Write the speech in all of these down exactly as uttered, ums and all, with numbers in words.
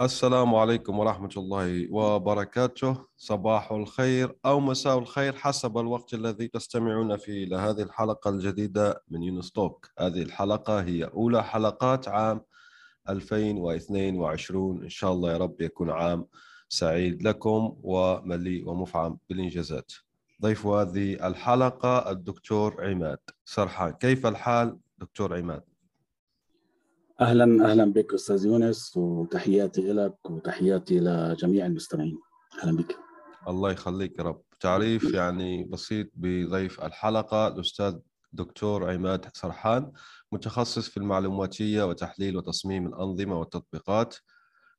السلام عليكم ورحمة الله وبركاته، صباح الخير أو مساء الخير حسب الوقت الذي تستمعون فيه إلى هذه الحلقة الجديدة من يونس توك. هذه الحلقة هي أولى حلقات عام ألفين واثنين وعشرين، إن شاء الله يا رب يكون عام سعيد لكم ومليء ومفعم بالإنجازات. ضيف هذه الحلقة الدكتور عماد سرحان. كيف الحال دكتور عماد؟ أهلا أهلا بك أستاذ يونس، وتحياتي لك وتحياتي لجميع المستمعين. أهلا بك. الله يخليك يا رب. تعريف يعني بسيط بضيف الحلقة، الأستاذ دكتور عماد سرحان، متخصص في المعلوماتية وتحليل وتصميم الأنظمة والتطبيقات،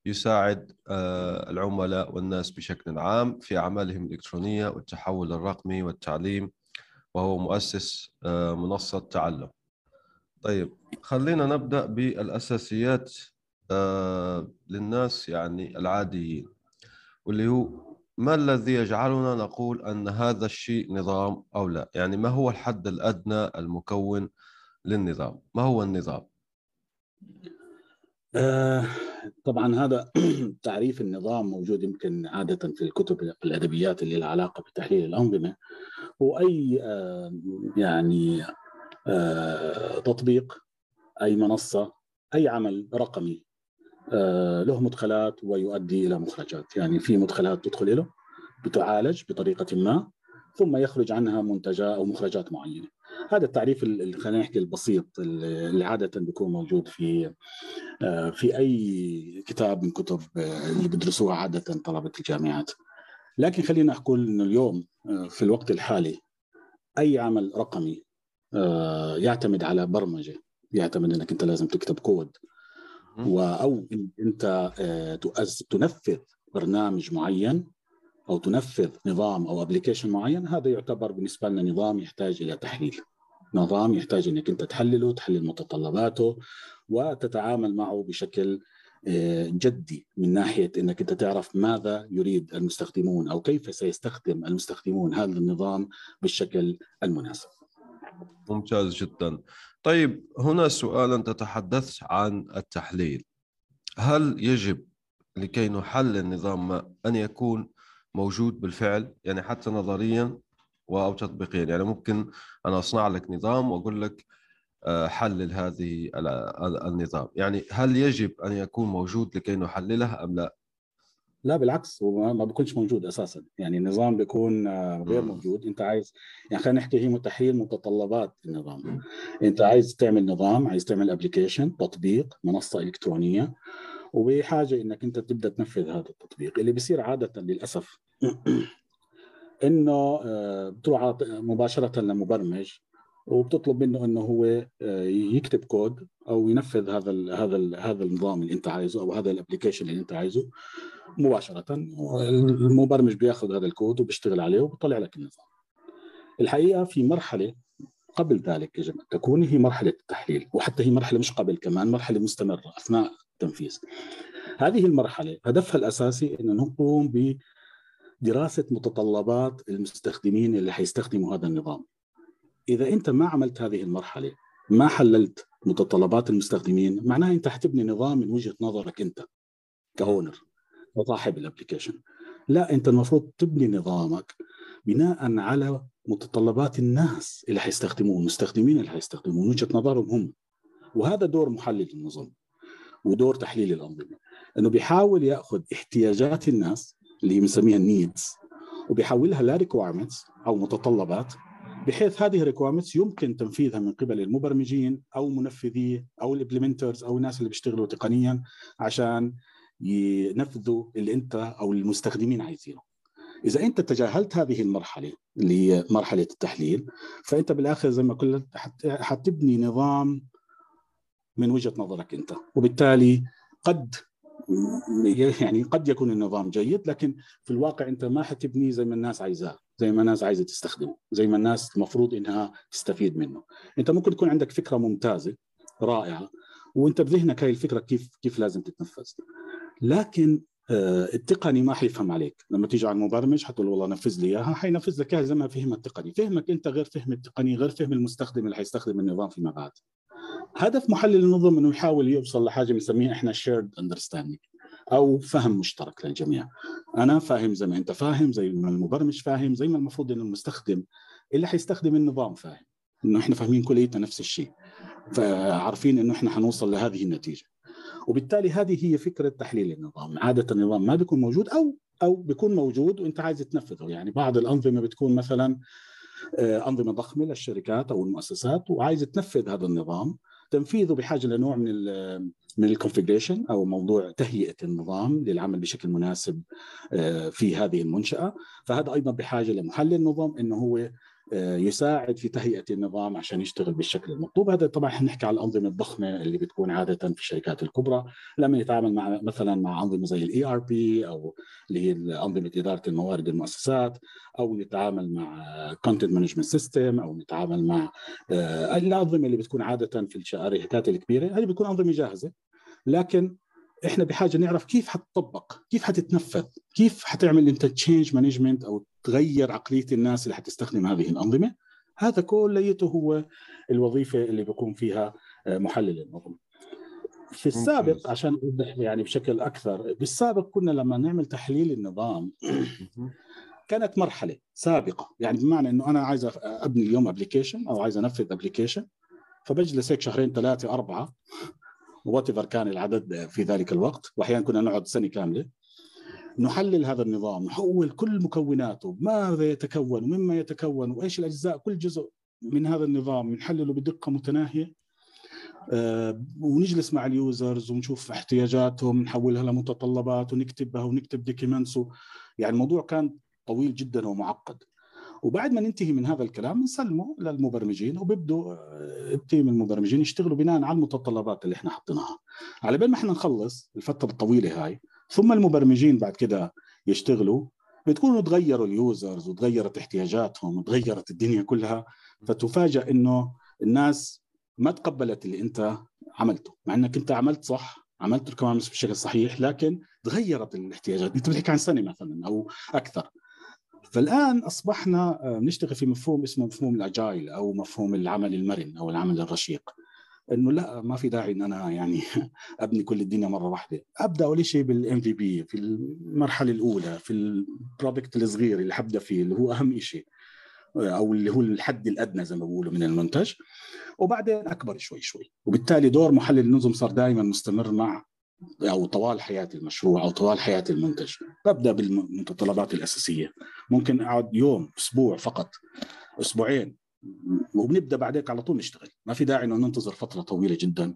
يساعد العملاء والناس بشكل عام في أعمالهم الإلكترونية والتحول الرقمي والتعليم، وهو مؤسس منصة تعلم. طيب خلينا نبدأ بالأساسيات آه للناس يعني العاديين، واللي هو ما الذي يجعلنا نقول أن هذا الشيء نظام أو لا؟ يعني ما هو الحد الأدنى المكون للنظام؟ ما هو النظام؟ آه طبعا هذا تعريف النظام موجود يمكن عادة في الكتب الأدبيات اللي لها علاقة بتحليل الأنظمة، وأي آه يعني تطبيق، أي منصة، أي عمل رقمي له مدخلات ويؤدي إلى مخرجات. يعني في مدخلات تدخل له بتعالج بطريقة ما، ثم يخرج عنها منتجات أو مخرجات معينة. هذا التعريف اللي خلينا نحكي البسيط اللي عادة بيكون موجود في في أي كتاب من كتب اللي بدرسوها عادة طلبة الجامعات. لكن خلينا أقول إنه اليوم في الوقت الحالي أي عمل رقمي يعتمد على برمجة، يعتمد أنك أنت لازم تكتب كود أو أنت تنفذ برنامج معين أو تنفذ نظام أو أبليكيشن معين. هذا يعتبر بالنسبة لنا نظام يحتاج إلى تحليل، نظام يحتاج أنك أنت تحلله، تحلل متطلباته وتتعامل معه بشكل جدي، من ناحية أنك أنت تعرف ماذا يريد المستخدمون أو كيف سيستخدم المستخدمون هذا النظام بالشكل المناسب. ممتاز جدا. طيب هنا سؤال، أنت تحدثت عن التحليل، هل يجب لكي نحلل النظام ما أن يكون موجود بالفعل، يعني حتى نظريا أو تطبيقيا؟ يعني ممكن أنا أصنع لك نظام وأقول لك حلل هذه النظام، يعني هل يجب أن يكون موجود لكي نحلله أم لا؟ لا بالعكس، وما بيكونش موجود أساساً. يعني النظام بيكون غير موجود. أنت عايز، يعني خلينا نحكي هي متحيل متطلبات النظام. أنت عايز تعمل نظام، عايز تعمل أبليكيشن، تطبيق، منصة إلكترونية، وبحاجة إنك أنت تبدأ تنفذ هذا التطبيق. اللي بيصير عادة للأسف إنه بتروح مباشرة لمبرمج وبتطلب منه إنه هو يكتب كود أو ينفذ هذا ال هذا ال هذا النظام اللي أنت عايزه أو هذا الأبليكيشن اللي أنت عايزه مباشرة. المبرمج بياخذ هذا الكود وبيشتغل عليه وبيطلع لك النظام. الحقيقة في مرحلة قبل ذلك يجب أن تكون هي مرحلة التحليل، وحتى هي مرحلة مش قبل، كمان مرحلة مستمرة أثناء التنفيذ. هذه المرحلة هدفها الأساسي إنه نقوم بدراسة متطلبات المستخدمين اللي حيستخدموا هذا النظام. إذا أنت ما عملت هذه المرحلة، ما حللت متطلبات المستخدمين، معناه أنت حتبني نظام من وجهة نظرك أنت كهونر وصاحب الابليكيشن. لا، أنت المفروض تبني نظامك بناء على متطلبات الناس اللي حيستخدموه، المستخدمين اللي حيستخدموه، وجهة نظرهم هم. وهذا دور محلل النظام ودور تحليل الأنظمة، أنه بيحاول يأخذ احتياجات الناس اللي بنسميها النيدز وبيحولها ل requirements أو متطلبات، بحيث هذه requirements يمكن تنفيذها من قبل المبرمجين أو منفذيه أو الإمبلمنترز أو الناس اللي بيشتغلوا تقنيا عشان ينفذوا اللي أنت أو المستخدمين عايزينه. إذا أنت تجاهلت هذه المرحلة اللي هي مرحلة التحليل، فأنت بالآخر زي ما قلت حتبني نظام من وجهة نظرك أنت، وبالتالي قد يعني قد يكون النظام جيد، لكن في الواقع أنت ما حتبني زي ما الناس عايزاه، زي ما الناس عايزة تستخدمه، زي ما الناس المفروض إنها تستفيد منه. أنت ممكن تكون عندك فكرة ممتازة رائعة وأنت بذهنك هاي الفكرة كيف كيف لازم تتنفذ، لكن التقني ما حيفهم عليك. لما تيجي على المبرمج حتقول والله نفذ لي اياها، حينفذ لك اياها زي ما فهم التقني. فهمك انت غير فهم التقني، غير فهم المستخدم اللي حيستخدم النظام في مبعد. هدف محلل النظم انه يحاول يوصل لحاجه بنسميها احنا shared understanding او فهم مشترك للجميع. انا فاهم زي ما انت فاهم، زي ما المبرمج فاهم، زي ما المفروض ان المستخدم اللي حيستخدم النظام فاهم، انه احنا فاهمين كليتنا نفس الشيء، فعارفين انه احنا حنوصل لهذه النتيجه. وبالتالي هذه هي فكرة تحليل النظام. عادة النظام ما بيكون موجود أو أو بيكون موجود وأنت عايز تنفذه. يعني بعض الأنظمة بتكون مثلا أنظمة ضخمة للشركات أو المؤسسات وعايز تنفذ هذا النظام، تنفيذه بحاجة لنوع من ال من الكونفيجريشن أو موضوع تهيئة النظام للعمل بشكل مناسب في هذه المنشأة. فهذا أيضا بحاجة لمحلل النظام إنه هو يساعد في تهيئة النظام عشان يشتغل بالشكل المطلوب. هذا طبعا نحكي على الأنظمة الضخمة اللي بتكون عادة في الشركات الكبرى. لما نتعامل مع مثلا مع أنظمة زي ال إي آر بي أو اللي هي أنظمة إدارة الموارد المؤسسات، أو نتعامل مع Content Management System، أو نتعامل مع الأنظمة اللي بتكون عادة في الشركات الكبيرة، هذه بتكون أنظمة جاهزة، لكن احنا بحاجه نعرف كيف حتطبق، كيف حتتنفذ، كيف حتعمل انت تشينج مانجمنت او تغير عقليه الناس اللي حتستخدم هذه الانظمه. هذا كليته هو الوظيفه اللي بيقوم فيها محلل النظم. في السابق عشان اوضح يعني بشكل اكثر، بالسابق كنا لما نعمل تحليل النظام كانت مرحله سابقه، يعني بمعنى انه انا عايز ابني اليوم ابلكيشن او عايز انفذ ابلكيشن، فبجلس هيك شهرين ثلاثه اربعه واتفر كان العدد في ذلك الوقت، واحيانا كنا نقعد سنه كامله نحلل هذا النظام، نحول كل مكوناته، ماذا يتكون ومما يتكون وايش الاجزاء، كل جزء من هذا النظام نحلله بدقه متناهيه، آه، ونجلس مع اليوزرز ونشوف احتياجاتهم، نحولها لمتطلبات ونكتبها ونكتب دوكيمنتس. يعني الموضوع كان طويل جدا ومعقد. وبعد ما ننتهي من هذا الكلام نسلمه للمبرمجين، وبيبدوا التيم المبرمجين يشتغلوا بناء على المتطلبات اللي احنا حطيناها. على بال ما احنا نخلص الفتره الطويله هاي، ثم المبرمجين بعد كده يشتغلوا، بتكونوا تغيروا اليوزرز وتغيرت احتياجاتهم وتغيرت الدنيا كلها، فتفاجئ انه الناس ما تقبلت اللي انت عملته، مع انك انت عملت صح، عملت الكومنتس بشكل صحيح، لكن تغيرت الاحتياجات. انت بتحكي عن سنه مثلا او اكثر. فالآن أصبحنا نشتغل في مفهوم اسمه مفهوم الأجايل أو مفهوم العمل المرن أو العمل الرشيق، إنه لا ما في داعي إن أنا يعني أبني كل الدنيا مرة واحدة، أبدأ أول شيء بالإم في بي في المرحلة الأولى، في البروجكت الصغير اللي حبدأ فيه اللي هو أهم شيء أو اللي هو الحد الأدنى زي ما بقولوا من المنتج، وبعدين أكبر شوي شوي. وبالتالي دور محلل النظم صار دائما مستمر مع أو طوال حياة المشروع أو طوال حياة المنتج. ببدأ بالمتطلبات الأساسية، ممكن أقعد يوم، أسبوع فقط، أسبوعين، وبنبدأ بعدك على طول نشتغل. ما في داعي أنه ننتظر فترة طويلة جدا،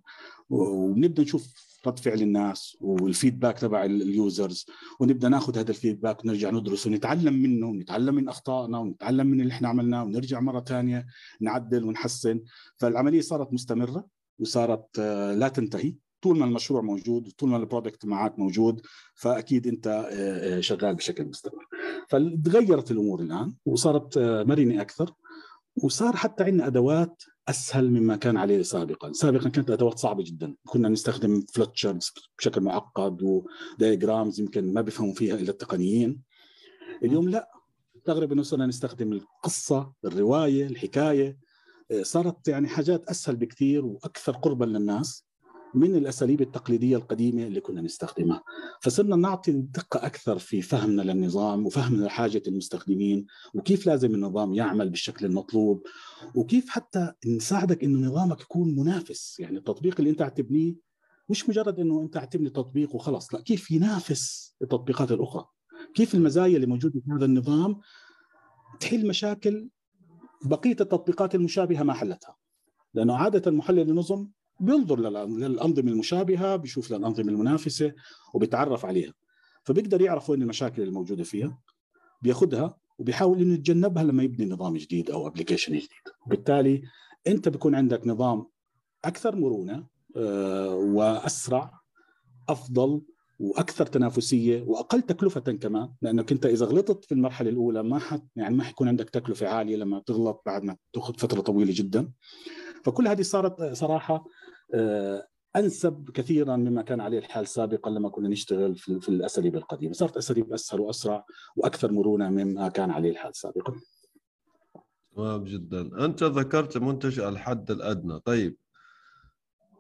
وبنبدأ نشوف رد فعل الناس والفيدباك تبع اليوزرز، ونبدأ ناخذ هذا الفيدباك ونرجع ندرسه ونتعلم منه، ونتعلم من أخطائنا ونتعلم من اللي احنا عملناه، ونرجع مرة ثانية نعدل ونحسن. فالعملية صارت مستمرة وصارت لا تنتهي طول ما المشروع موجود وطول ما البرودكت معك موجود، فأكيد أنت شغال بشكل مستمر. فتغيرت الأمور الآن وصارت مرنة أكثر، وصار حتى عندنا أدوات أسهل مما كان عليه سابقا. سابقا كانت أدوات صعبة جدا، كنا نستخدم فلوتشارتس بشكل معقد ودايجرامز يمكن ما بيفهموا فيها إلا التقنيين. اليوم لا، تغرب أنه صرنا نستخدم القصة، الرواية، الحكاية، صارت يعني حاجات أسهل بكثير وأكثر قربا للناس من الأساليب التقليدية القديمة اللي كنا نستخدمها. فصرنا نعطي دقة أكثر في فهمنا للنظام وفهمنا لحاجة المستخدمين، وكيف لازم النظام يعمل بالشكل المطلوب، وكيف حتى نساعدك إنه نظامك يكون منافس. يعني التطبيق اللي أنت عتبنيه مش مجرد إنه أنت عتبني تطبيق وخلاص، لا، كيف ينافس التطبيقات الأخرى، كيف المزايا اللي موجودة في هذا النظام تحل مشاكل بقية التطبيقات المشابهة ما حلتها. لأنه عادة محلل النظم بينظر للأنظمة المشابهة، بيشوف للأنظمة المنافسة وبيتعرف عليها، فبيقدر يعرف وين المشاكل الموجودة فيها، بياخدها وبيحاول إنه يتجنبها لما يبني نظام جديد أو أبليكيشن جديد. وبالتالي أنت بيكون عندك نظام أكثر مرونة وأسرع أفضل وأكثر تنافسية وأقل تكلفة كمان، لأنك أنت إذا غلطت في المرحلة الأولى ما حت يعني ما حيكون عندك تكلفة عالية لما تغلط بعد ما تأخذ فترة طويلة جدا. فكل هذه صارت صراحة أنسب كثيرا مما كان عليه الحال سابقا لما كنا نشتغل في, في الأساليب القديمة. صارت أساليب أسهل وأسرع وأكثر مرونة مما كان عليه الحال سابقا. تمام جدا. أنت ذكرت منتج الحد الأدنى، طيب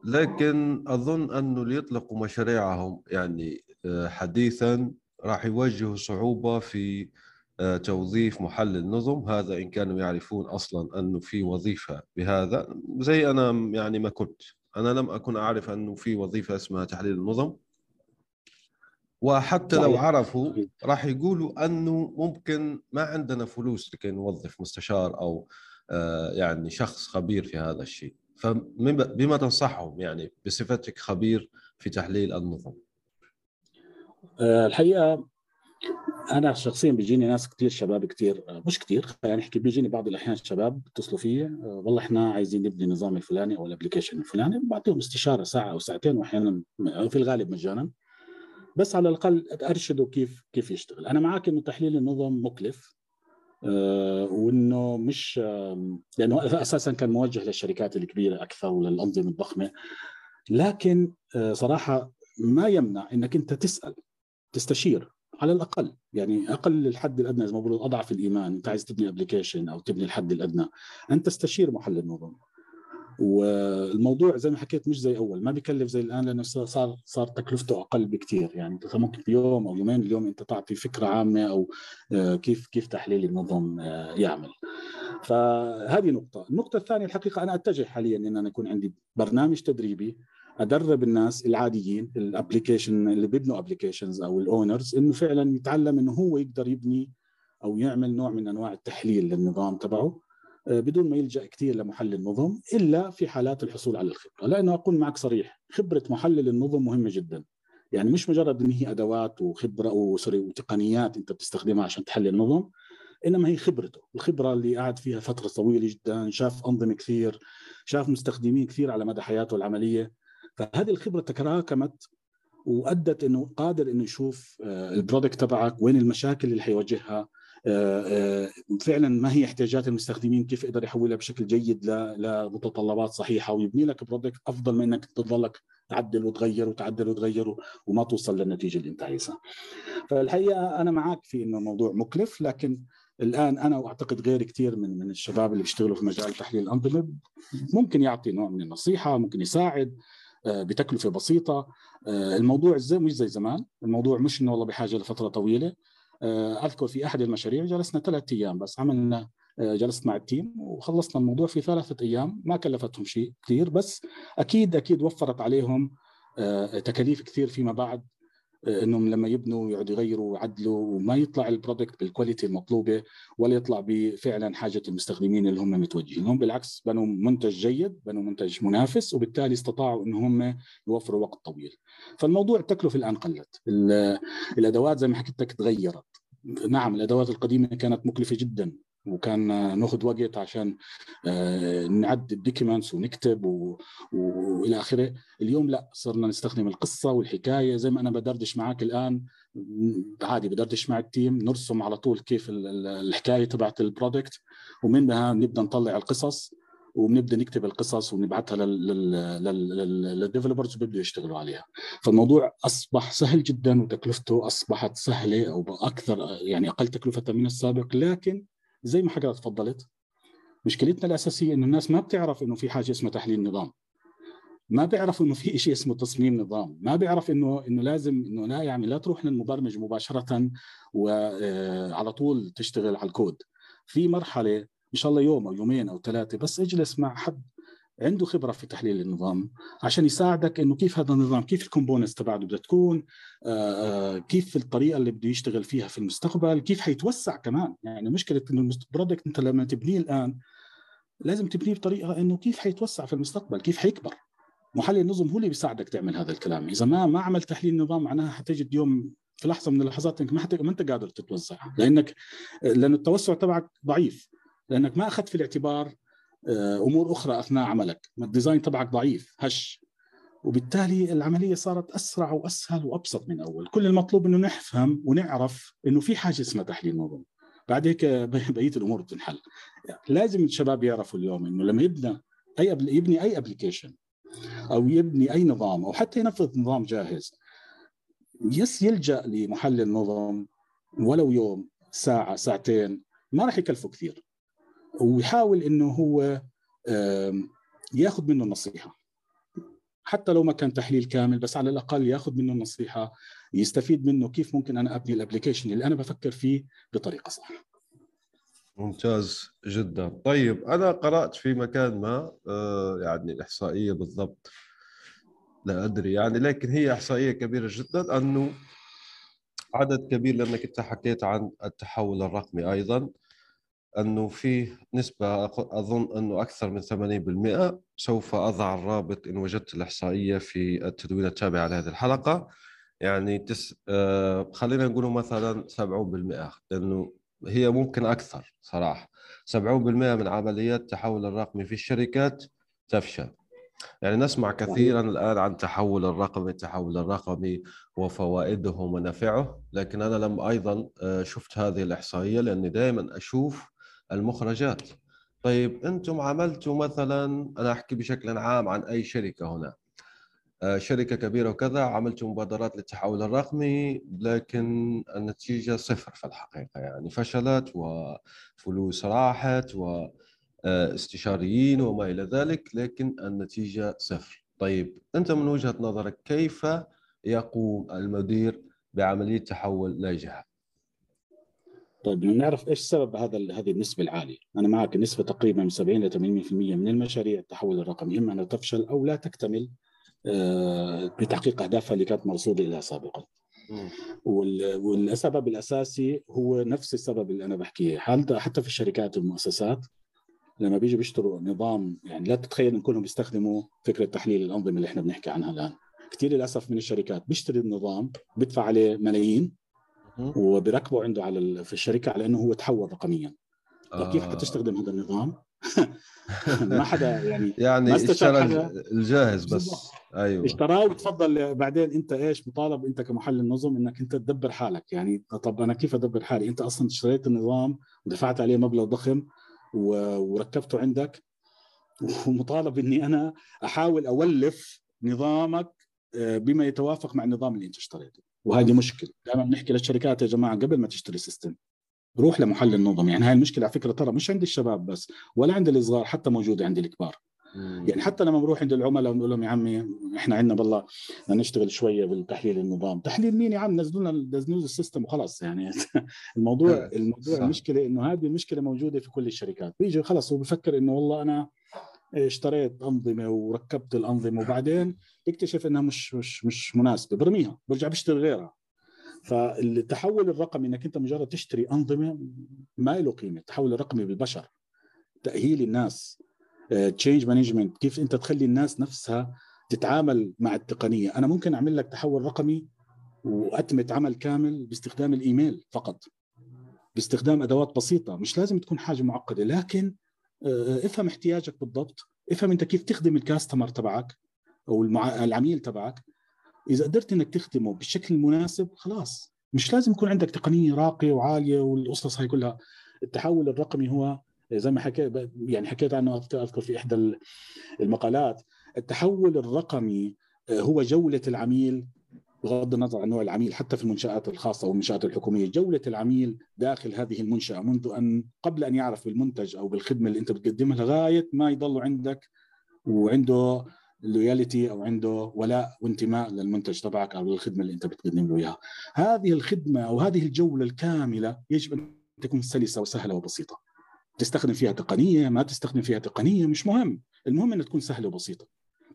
لكن أظن أنه اللي يطلقوا مشاريعهم يعني حديثا راح يواجهوا صعوبة في توظيف محلل نظم، هذا إن كانوا يعرفون أصلا أنه في وظيفة بهذا، زي أنا يعني ما كنت أنا لم أكن أعرف أنه في وظيفة اسمها تحليل النظم، وحتى لو عرفوا راح يقولوا أنه ممكن ما عندنا فلوس لكي نوظف مستشار أو يعني شخص خبير في هذا الشيء. فبما تنصحهم يعني بصفتك خبير في تحليل النظم؟ الحقيقة أنا شخصياً بيجيني ناس كتير، شباب كتير، مش كتير يعني أحكي، بيجيني بعض الأحيان شباب بيتصلوا فيي والله إحنا عايزين نبني نظام الفلاني أو الابليكيشن الفلاني، بعطيهم استشارة ساعة أو ساعتين وأحياناً في الغالب مجاناً، بس على الأقل أرشده كيف كيف يشتغل. أنا معاك إنه تحليل النظم مكلف، وانه مش لانه اساسا كان موجه للشركات الكبيره اكثر وللانظمه الضخمه، لكن صراحه ما يمنع انك انت تسال تستشير على الاقل، يعني اقل الحد الادنى زي ما بقولوا اضعف الايمان. انت عايز تبني ابلكيشن او تبني الحد الادنى، انت تستشير محلل نظم، والموضوع زي ما حكيت مش زي اول، ما بيكلف زي الان لانه صار صار تكلفته اقل بكثير. يعني انت ممكن بيوم او يومين، اليوم انت تعطي فكره عامه او كيف كيف تحليل النظم يعمل. فهذه نقطه. النقطه الثانيه الحقيقه انا اتجه حاليا ان انا يكون عندي برنامج تدريبي ادرب الناس العاديين الابلكيشن اللي بيبنوا ابلكيشنز او الاونرز انه فعلا يتعلم انه هو يقدر يبني او يعمل نوع من انواع التحليل للنظام تبعه بدون ما يلجأ كثير لمحلل نظم، إلا في حالات الحصول على الخبرة. لأنه أكون معك صريح، خبرة محلل النظم مهمة جدا، يعني مش مجرد إن هي أدوات وخبرة أو سوري وتقنيات أنت بتستخدمها عشان تحلل النظم، إنما هي خبرته، الخبرة اللي قعد فيها فترة طويلة جدا، شاف أنظمة كثير، شاف مستخدمين كثير على مدى حياته العملية، فهذه الخبرة تراكمت وأدت إنه قادر إنه يشوف البرودكت تبعك وين المشاكل اللي حيواجهها، فعلا ما هي احتياجات المستخدمين، كيف يقدر يحولها بشكل جيد لمتطلبات صحيحه ويبني لك برودكت افضل من انك تضلك تعدل وتغير وتعدل وتغير وما توصل للنتيجه اللي انت عايزها. فالحقيقه انا معك في انه الموضوع مكلف، لكن الان انا واعتقد غير كثير من من الشباب اللي بيشتغلوا في مجال تحليل الانظمه ممكن يعطي نوع من النصيحه، ممكن يساعد بتكلفه بسيطه. الموضوع زي مش زي زمان، الموضوع مش انه والله بحاجه لفتره طويله. أذكر في أحد المشاريع جلسنا ثلاثة أيام بس، عملنا جلست مع التيم وخلصنا الموضوع في ثلاثة أيام، ما كلفتهم شيء كثير، بس أكيد أكيد وفرت عليهم تكاليف كثير فيما بعد، إنهم لما يبنوا يقعدوا يغيروا ويعدلوا وما يطلع البرودكت بالكواليتي المطلوبة ولا يطلع بفعلا حاجة المستخدمين اللي هم متوجهين لهم. بالعكس بنوا منتج جيد، بنوا منتج منافس، وبالتالي استطاعوا إن هم يوفروا وقت طويل. فالموضوع التكلفة الآن قلت، الأدوات زي ما حكيت لك تغيرت. نعم الأدوات القديمة كانت مكلفة جدا وكان ناخذ وقت عشان نعد الدوكيمنتس ونكتب والى اخره. اليوم لا، صرنا نستخدم القصه والحكايه، زي ما انا بدردش معك الان عادي، بدردش مع التيم نرسم على طول كيف الحكايه تبعت البرودكت، ومنها نبدا نطلع القصص وبنبدا نكتب القصص ونبعثها للديفلوبرز وبيبدوا يشتغلوا عليها. فالموضوع اصبح سهل جدا وتكلفته اصبحت سهله او اكثر، يعني اقل تكلفه من السابق. لكن زي ما حضرتك تفضلت، مشكلتنا الاساسيه انه الناس ما بتعرف انه في حاجه اسمها تحليل نظام، ما بيعرف انه في شيء اسمه تصميم نظام، ما بيعرف انه انه لازم انه لا يعني لا تروح للمبرمج مباشره وعلى طول تشتغل على الكود. في مرحله ان شاء الله يوم او يومين او ثلاثه بس اجلس مع حد عنده خبره في تحليل النظام عشان يساعدك انه كيف هذا النظام، كيف الكومبوننتس تبعته بدها تكون، كيف الطريقه اللي بده يشتغل فيها في المستقبل، كيف حيتوسع كمان. يعني مشكله انه البرودكت انت لما تبنيه الان لازم تبنيه بطريقه انه كيف حيتوسع في المستقبل، كيف حيكبر. محلل النظم هو اللي بيساعدك تعمل هذا الكلام. اذا ما ما عملت تحليل نظام معناها حتجد يوم في لحظه من اللحظات انك ما ما انت قادر تتوسع، لانك لان التوسع تبعك ضعيف، لانك ما اخذت في الاعتبار امور اخرى اثناء عملك، الديزاين تبعك ضعيف هش، وبالتالي العملية صارت أسرع وأسهل وأبسط من أول. كل المطلوب أنه نفهم ونعرف أنه في حاجة اسمها تحليل موضوع، بعد هيك بقية الأمور بتنحل. لازم الشباب يعرفوا اليوم أنه لما يبنى أي يبني أي أبليكيشن أو يبني أي نظام أو حتى ينفذ نظام جاهز، يس يلجأ لمحلل نظم ولو يوم ساعة ساعتين، ما راح يكلفه كثير، ويحاول أنه هو يأخذ منه النصيحة، حتى لو ما كان تحليل كامل بس على الأقل يأخذ منه النصيحة، يستفيد منه كيف ممكن أنا أبني الأبليكيشن اللي أنا بفكر فيه بطريقة صح. ممتاز جدا. طيب أنا قرأت في مكان ما يعني الإحصائية بالضبط لا أدري يعني، لكن هي إحصائية كبيرة جدا أنه عدد كبير، لأنك أنت حكيت عن التحول الرقمي أيضا، أنه فيه نسبة أظن أنه أكثر من ثمانين بالمئة. سوف أضع الرابط إن وجدت الإحصائية في التدوين التابع لهذه الحلقة، يعني تس... آه خلينا نقول مثلا سبعين بالمئة، لأنه هي ممكن أكثر صراحة. سبعين بالمئة من عمليات التحول الرقمي في الشركات تفشل. يعني نسمع كثيرا الآن عن التحول الرقمي التحول الرقمي وفوائده ومنافعه، لكن أنا لم أيضا شفت هذه الإحصائية، لأني دائما أشوف المخرجات. طيب أنتم عملتوا مثلا، أنا أحكي بشكل عام عن أي شركة هنا، شركة كبيرة وكذا، عملتوا مبادرات للتحول الرقمي لكن النتيجة صفر في الحقيقة، يعني فشلت وفلوس راحت واستشاريين وما إلى ذلك، لكن النتيجة صفر. طيب أنت من وجهة نظرك كيف يقوم المدير بعملية تحول ناجحة؟ طيب نعرف ايش سبب هذا هذه النسبه العاليه. انا معك النسبه تقريبا من سبعين إلى ثمانين بالمئة من المشاريع التحول الرقمي اما انها تفشل او لا تكتمل بتحقيق اهدافها اللي كانت مرصوده لها سابقا. والسبب الاساسي هو نفس السبب اللي انا بحكيه، حتى في الشركات والمؤسسات لما بيجوا بيشتروا نظام، يعني لا تتخيل ان كلهم بيستخدموا فكره تحليل الانظمه اللي احنا بنحكي عنها الان. كثير للاسف من الشركات بيشتري النظام بيدفع عليه ملايين وبركبه عنده على في الشركه على انه هو تحول رقميا. آه. كيف حتستخدم هذا النظام؟ ما حدا يعني يعني اشترى الجاهز بس. ايوه اشتراه وتفضل بعدين انت ايش مطالب انت كمحلل نظم انك انت تدبر حالك. يعني طب انا كيف ادبر حالي؟ انت اصلا اشتريت النظام ودفعت عليه مبلغ ضخم وركبته عندك، ومطالب اني انا احاول اولف نظامك بما يتوافق مع النظام اللي انت اشتريته. وهذه مشكله دائما بنحكي للشركات، يا جماعه قبل ما تشتري سيستم روح لمحلل نظم. يعني هاي المشكله على فكره ترى مش عند الشباب بس ولا عند الصغار، حتى موجوده عند الكبار. مم. يعني حتى لما بروح عند العملاء ونقول لهم يا عمي احنا عندنا بالله نشتغل شويه بالتحليل النظام، تحليل مين يا عم؟ نزلوا لنا دزنوز السيستم وخلاص. يعني الموضوع الموضوع صح. المشكله انه هذه المشكله موجوده في كل الشركات، بيجي خلاص وبفكر انه والله انا اشتريت أنظمة وركبت الأنظمة وبعدين اكتشف أنها مش مش مش مناسبة، برميها برجع بشتري غيرها. فالتحول الرقمي أنك أنت مجرد تشتري أنظمة ما له قيمة. التحول الرقمي بالبشر، تأهيل الناس، تشينج مانجمنت، كيف أنت تخلي الناس نفسها تتعامل مع التقنية. أنا ممكن أعمل لك تحول رقمي وأتمت عمل كامل باستخدام الإيميل فقط، باستخدام أدوات بسيطة، مش لازم تكون حاجة معقدة، لكن افهم احتياجك بالضبط، افهم انت كيف تخدم الكاستمر تبعك او المع... العميل تبعك. اذا قدرت انك تخدمه بالشكل المناسب خلاص، مش لازم يكون عندك تقنيه راقيه وعاليه والقصص هاي كلها. التحول الرقمي هو زي ما حكيت، يعني حكيت عنه اذكر في احدى المقالات، التحول الرقمي هو جوله العميل بغض النظر عن نوع العميل، حتى في المنشآت الخاصة والمنشآت الحكومية، جولة العميل داخل هذه المنشأة منذ أن قبل أن يعرف بالمنتج أو بالخدمة اللي أنت بتقدمها لغاية ما يضل عندك وعنده لويالتي أو عنده ولاء وانتماء للمنتج تبعك أو للخدمة اللي أنت بتقدم له إياها. هذه الخدمة أو هذه الجولة الكاملة يجب أن تكون سلسة وسهلة وبسيطة، تستخدم فيها تقنية ما تستخدم فيها تقنية مش مهم، المهم أن تكون سهلة وبسيطة.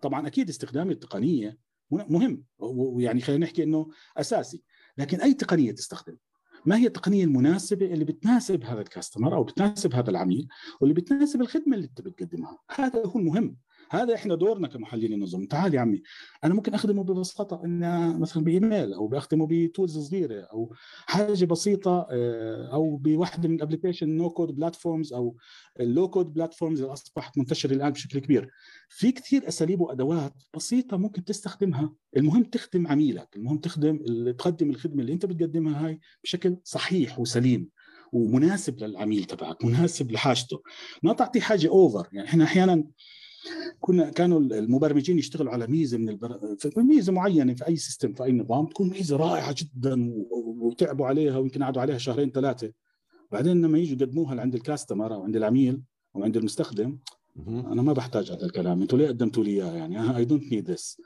طبعا أكيد استخدام التقنية مهم، ويعني خلينا نحكي انه اساسي، لكن اي تقنيه تستخدم، ما هي التقنيه المناسبه اللي بتناسب هذا الكاستمر او بتناسب هذا العميل واللي بتناسب الخدمه اللي انت بتقدمها، هذا هو المهم. هذا احنا دورنا كمحللين النظم. تعال يا عمي انا ممكن اخدمه ببساطه ان مثلا بايميل او باخدمه بتولز صغيره او حاجه بسيطه او بواحده من الابلكيشن نو كود بلاتفورمز او اللو كود بلاتفورمز اللي اصبحت منتشره الان بشكل كبير. في كثير اساليب وادوات بسيطه ممكن تستخدمها، المهم تخدم عميلك، المهم تخدم تقدم الخدمه اللي انت بتقدمها هاي بشكل صحيح وسليم ومناسب للعميل تبعك، مناسب لحاجته، ما تعطيه حاجه اوفر. يعني احنا احيانا كنا كانوا المبرمجين يشتغلوا على ميزه من البر... ميزه معينه في اي سيستم في اي نظام، تكون ميزه رائعه جدا وتعبوا عليها ويمكن قعدوا عليها شهرين ثلاثه، بعدين لما يجوا يقدموها لعند الكاستمر او عند العميل او عند المستخدم انا ما بحتاج هذا الكلام، انتوا ليه قدمتوا لي اياه؟ يعني اي دونت نيد ذس،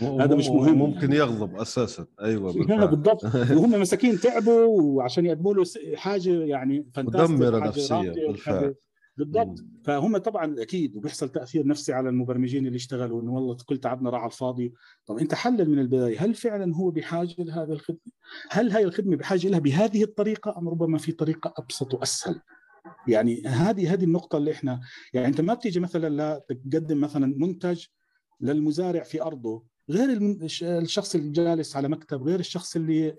هذا مش مهم، ممكن يغضب اساسا. ايوه بالضبط. وهم مساكين تعبوا وعشان يقدموا له حاجه يعني فانتاستيك، مدمره نفسيه بالفعل. بالضبط. فهم طبعا اكيد وبيحصل تاثير نفسي على المبرمجين اللي اشتغلوا انه والله كل تعبنا راح على الفاضي. طب انت حلل من البدايه، هل فعلا هو بحاجه لهذا الخدمه؟ هل هاي الخدمه بحاجه لها بهذه الطريقه ام ربما في طريقه ابسط واسهل؟ يعني هذه هذه النقطه اللي احنا يعني انت ما بتيجي مثلا لا تقدم مثلا منتج للمزارع في ارضه غير الشخص اللي جالس على مكتب، غير الشخص اللي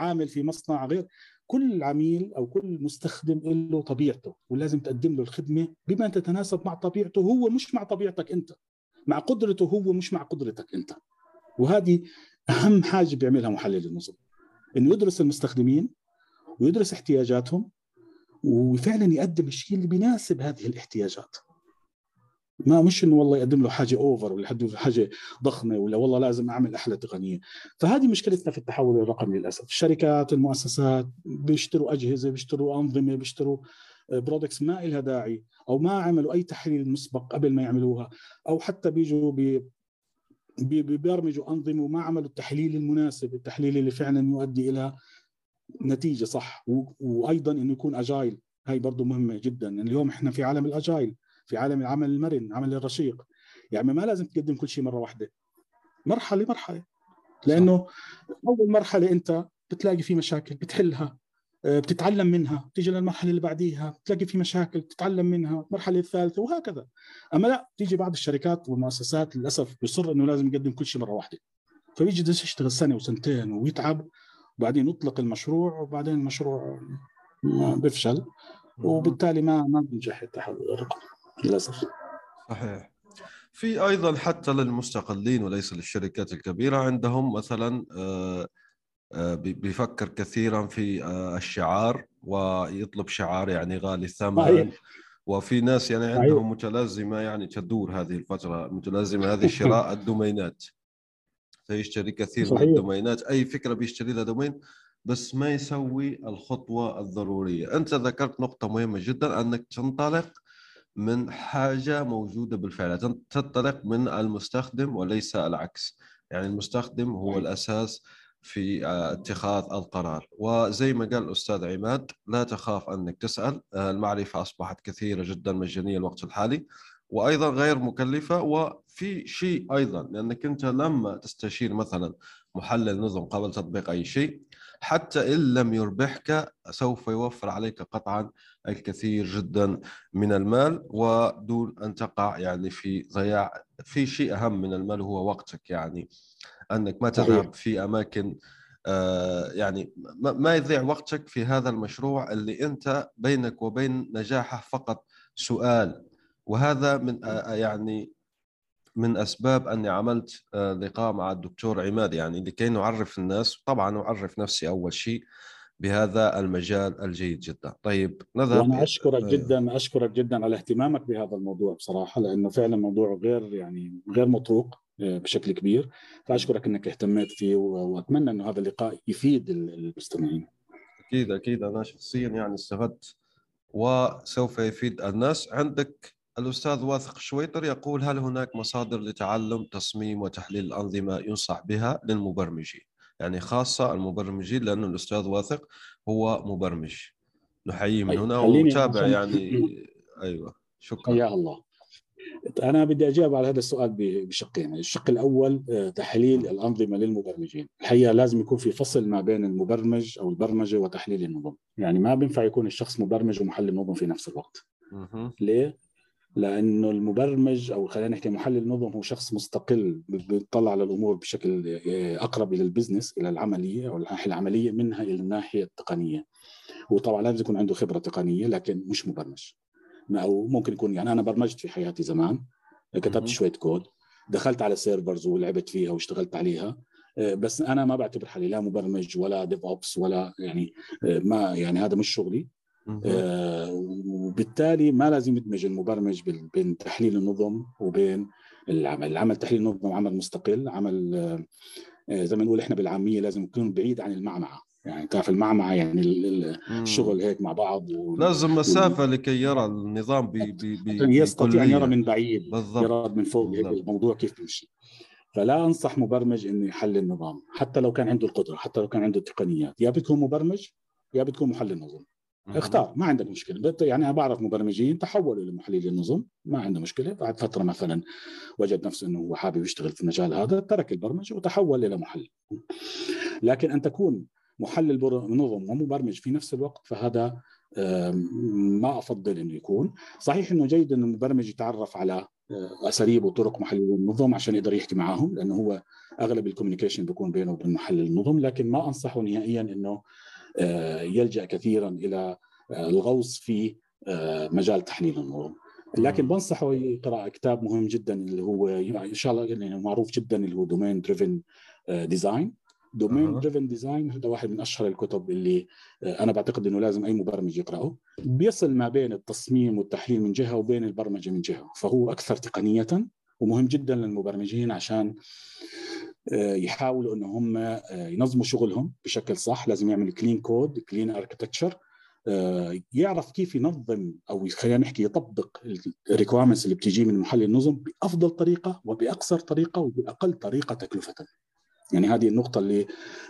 عامل في مصنع، غير. كل عميل أو كل مستخدم له طبيعته ولازم تقدم له الخدمة بما تتناسب مع طبيعته هو، مش مع طبيعتك أنت، مع قدرته هو مش مع قدرتك أنت. وهذه أهم حاجة بيعملها محلل النظم، إنه يدرس المستخدمين ويدرس احتياجاتهم وفعلا يقدم الشيء اللي بيناسب هذه الاحتياجات، ما مش إنه والله يقدم له حاجة أوفر ولا يقدم له حاجة ضخمة ولا والله لازم أعمل أحلى تقنية. فهذه مشكلتنا في التحول الرقمي للأسف. الشركات المؤسسات بيشتروا أجهزة، بيشتروا أنظمة، بيشتروا برودكتس ما إلها داعي أو ما عملوا أي تحليل مسبق قبل ما يعملوها، أو حتى بيجوا بي بيبرمجوا أنظمة وما عملوا التحليل المناسب، التحليل اللي فعلا يؤدي إلى نتيجة صح. وأيضا إنه يكون أجايل، هاي برضو مهمة جدا. اليوم إحنا في عالم الأجايل، في عالم العمل المرن، العمل الرشيق، يعني ما لازم تقدم كل شيء مرة واحدة، مرحلة مرحلة، لأنه أول مرحلة أنت بتلاقي فيه مشاكل بتحلها، بتتعلم منها، تيجي للمرحلة اللي بعديها بتلاقي فيه مشاكل بتتعلم منها، المرحلة الثالثة وهكذا. أما لا، تيجي بعض الشركات والمؤسسات للأسف بيصر أنه لازم يقدم كل شيء مرة واحدة، فبيجي بده يشتغل سنة وسنتين ويتعب وبعدين يطلق المشروع وبعدين المشروع بيفشل وبالتالي ما ما بنجح التحول الرقمي للأسف. صحيح. في أيضا حتى للمستقلين وليس للشركات الكبيرة، عندهم مثلا بيفكر كثيرا في الشعار ويطلب شعار يعني غالي الثمن، وفي ناس يعني عندهم متلازمة، يعني تدور هذه الفترة متلازمة هذه شراء الدومينات، فيشتري كثير من الدومينات، أي فكرة بيشتري لها دومين بس ما يسوي الخطوة الضرورية. أنت ذكرت نقطة مهمة جدا، أنك تنطلق من حاجة موجودة بالفعل، تنطلق من المستخدم وليس العكس. يعني المستخدم هو الأساس في اتخاذ القرار. وزي ما قال الأستاذ عماد، لا تخاف أنك تسأل، المعرفة أصبحت كثيرة جدا مجانية الوقت الحالي، وأيضا غير مكلفة. وفي شيء أيضا، لأنك أنت لما تستشير مثلا محلل نظم قبل تطبيق أي شيء، حتى إن لم يربحك سوف يوفر عليك قطعا الكثير جدا من المال، ودون أن تقع يعني في ضياع في شيء أهم من المال هو وقتك. يعني أنك ما تذهب في أماكن آه يعني ما يضيع وقتك في هذا المشروع اللي أنت بينك وبين نجاحه فقط سؤال. وهذا من آه يعني من أسباب أني عملت لقاء مع الدكتور عماد، يعني لكي نعرف الناس، طبعاً أعرف نفسي أول شيء بهذا المجال الجيد جدا. طيب نذهب. وأنا أشكرك آه. جدا أشكرك جدا على اهتمامك بهذا الموضوع بصراحة، لأنه فعلا موضوع غير يعني غير مطروق بشكل كبير، فأشكرك أنك اهتميت فيه، وأتمنى أنه هذا اللقاء يفيد المستمعين. أكيد أكيد أنا شخصيا يعني استفدت وسوف يفيد الناس. عندك الأستاذ واثق شويطر يقول: هل هناك مصادر لتعلم تصميم وتحليل الأنظمة ينصح بها للمبرمجين، يعني خاصة المبرمجين، لأن الأستاذ واثق هو مبرمج. نحيي من هنا ومتابع يعني. أيوة شكرا. يا الله، أنا بدي أجاب على هذا السؤال بشقين. الشق الأول تحليل الأنظمة للمبرمجين، الحقيقة لازم يكون في فصل ما بين المبرمج أو البرمجة وتحليل النظم، يعني ما بينفع يكون الشخص مبرمج ومحلل نظم في نفس الوقت. ليه؟ لأنه المبرمج أو خلينا نحكي محلل النظم هو شخص مستقل بيطلع على الأمور بشكل أقرب إلى البزنس، إلى العملية أو الناحية العملية منها إلى الناحية التقنية. وطبعا لازم يكون عنده خبرة تقنية لكن مش مبرمج، أو ممكن يكون يعني أنا برمجت في حياتي زمان، كتبت شوية كود، دخلت على سيرفرز ولعبت فيها واشتغلت عليها، بس أنا ما بعتبر حالي لا مبرمج ولا ديف أوبس ولا يعني ما يعني هذا مش شغلي. آه وبالتالي ما لازم يدمج المبرمج بين تحليل النظم وبين العمل. العمل تحليل النظم عمل مستقل، عمل آه زي ما نقول احنا بالعاميه لازم يكون بعيد عن المعمعه، يعني تعرف المعمعه يعني الشغل هيك مع بعض و... لازم مسافه و... لكي يرى النظام ب ب ب يستطيع ان يرى من بعيد، يرى من فوق هيك الموضوع كيف بيمشي. فلا انصح مبرمج انه يحلل النظام حتى لو كان عنده القدره، حتى لو كان عنده التقنيات. يا بتكون مبرمج يا بتكون محلل نظم، اختار، ما عندك مشكله. يعني انا بعرف مبرمجين تحولوا لمحللي النظم، ما عنده مشكله. بعد فتره مثلا وجد نفسه انه هو حابب يشتغل في المجال هذا، ترك البرمجه وتحول الى محلل. لكن ان تكون محلل نظم ومبرمج في نفس الوقت فهذا ما افضل انه يكون. صحيح انه جيد انه المبرمج يتعرف على اساليب وطرق محلل النظم عشان يقدر يحكي معاهم، لانه هو اغلب الكوميونيكيشن بيكون بينه وبين محلل النظم، لكن ما انصحه نهائيا انه يلجأ كثيرا إلى الغوص في مجال تحليل النظم. لكن بنصحه يقرأ كتاب مهم جدا اللي هو إن شاء الله يعني معروف جدا اللي هو Domain Driven Design. Domain Driven Design هذا واحد من أشهر الكتب اللي أنا بعتقد أنه لازم أي مبرمج يقرأه. بيصل ما بين التصميم والتحليل من جهة وبين البرمجة من جهة، فهو أكثر تقنية ومهم جدا للمبرمجين عشان يحاولوا أن هم ينظموا شغلهم بشكل صح. لازم يعمل كلين كود، كلين اركتكتشر، يعرف كيف ينظم أو خلينا نحكي يطبق الريكويرمنتس اللي بتيجي من محلل النظم بأفضل طريقة وبأقصر طريقة وبأقل طريقة تكلفة. يعني هذه النقطة اللي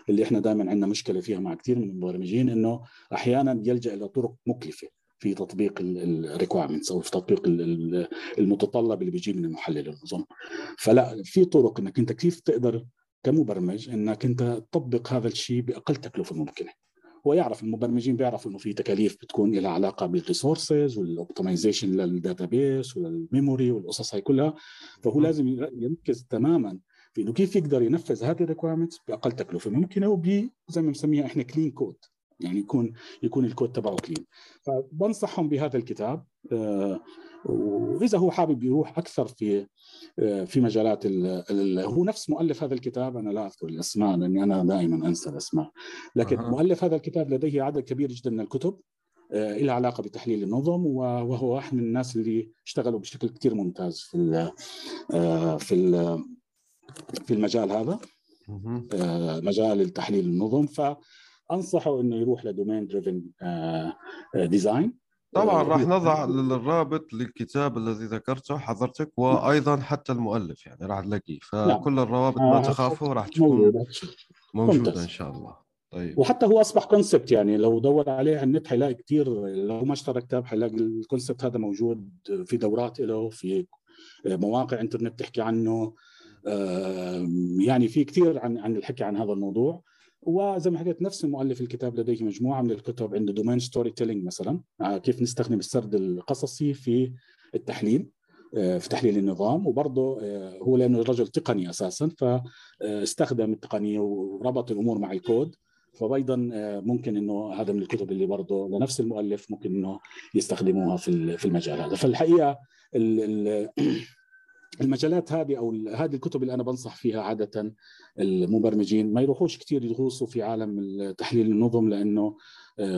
اللي إحنا دائما عندنا مشكلة فيها مع كثير من المبرمجين، إنه أحيانا يلجأ إلى طرق مكلفة في تطبيق الريكويرمنتس او في تطبيق المتطلب اللي بيجي من المحلل النظم. فلا، في طرق انك انت كيف تقدر كمبرمج انك انت تطبق هذا الشيء باقل تكلفه ممكنه. ويعرف المبرمجين بيعرفوا انه في تكاليف بتكون لها علاقه بالريسورسز والاوبتمايزيشن للداتابيس وللميموري والقصص هاي كلها، فهو لازم يركز تماما في انه كيف يقدر ينفذ هذه الريكويرمنتس باقل تكلفه ممكنه، وبي زي ما بنسميها احنا كلين كود، يعني يكون يكون الكود تبعه كلين. فبنصحهم بهذا الكتاب، واذا هو حابب يروح اكثر في في مجالات ال... هو نفس مؤلف هذا الكتاب، انا لا اذكر الاسماء لاني انا دائما انسى الاسماء، لكن أه. مؤلف هذا الكتاب لديه عدد كبير جدا من الكتب لها علاقه بتحليل النظم، وهو واحد من الناس اللي اشتغلوا بشكل كثير ممتاز في ال... في ال... في المجال هذا، أه. مجال التحليل النظم. ف أنصحه إنه يروح لدومين دريفن ديزاين. طبعا راح نضع الرابط للكتاب الذي ذكرته حضرتك، وأيضا حتى المؤلف يعني راح تلاقيه، فكل الروابط ما تخافوا راح تكون موجودة إن شاء الله. طيب. وحتى هو أصبح كونسبت، يعني لو دور عليه على النت حيلاقي كتير، لو ما اشترى كتاب حيلاقي الكونسبت هذا موجود في دورات له، في مواقع إنترنت تحكي عنه، يعني في كتير عن عن الحكي عن هذا الموضوع. وزي ما حكيت نفس المؤلف الكتاب لديه مجموعة من الكتب، عنده دومين ستوري تيلينج مثلا، كيف نستخدم السرد القصصي في التحليل، في تحليل النظام. وبرضه هو لأنه الرجل تقني أساسا فاستخدم التقنية وربط الأمور مع الكود، فأيضا ممكن أنه هذا من الكتب اللي برضه لنفس المؤلف ممكن أنه يستخدموها في المجال هذا. فالحقيقة المجالات هذه أو هذه الكتب اللي أنا بنصح فيها عادة المبرمجين ما يروحوش كتير يغوصوا في عالم تحليل النظم، لأنه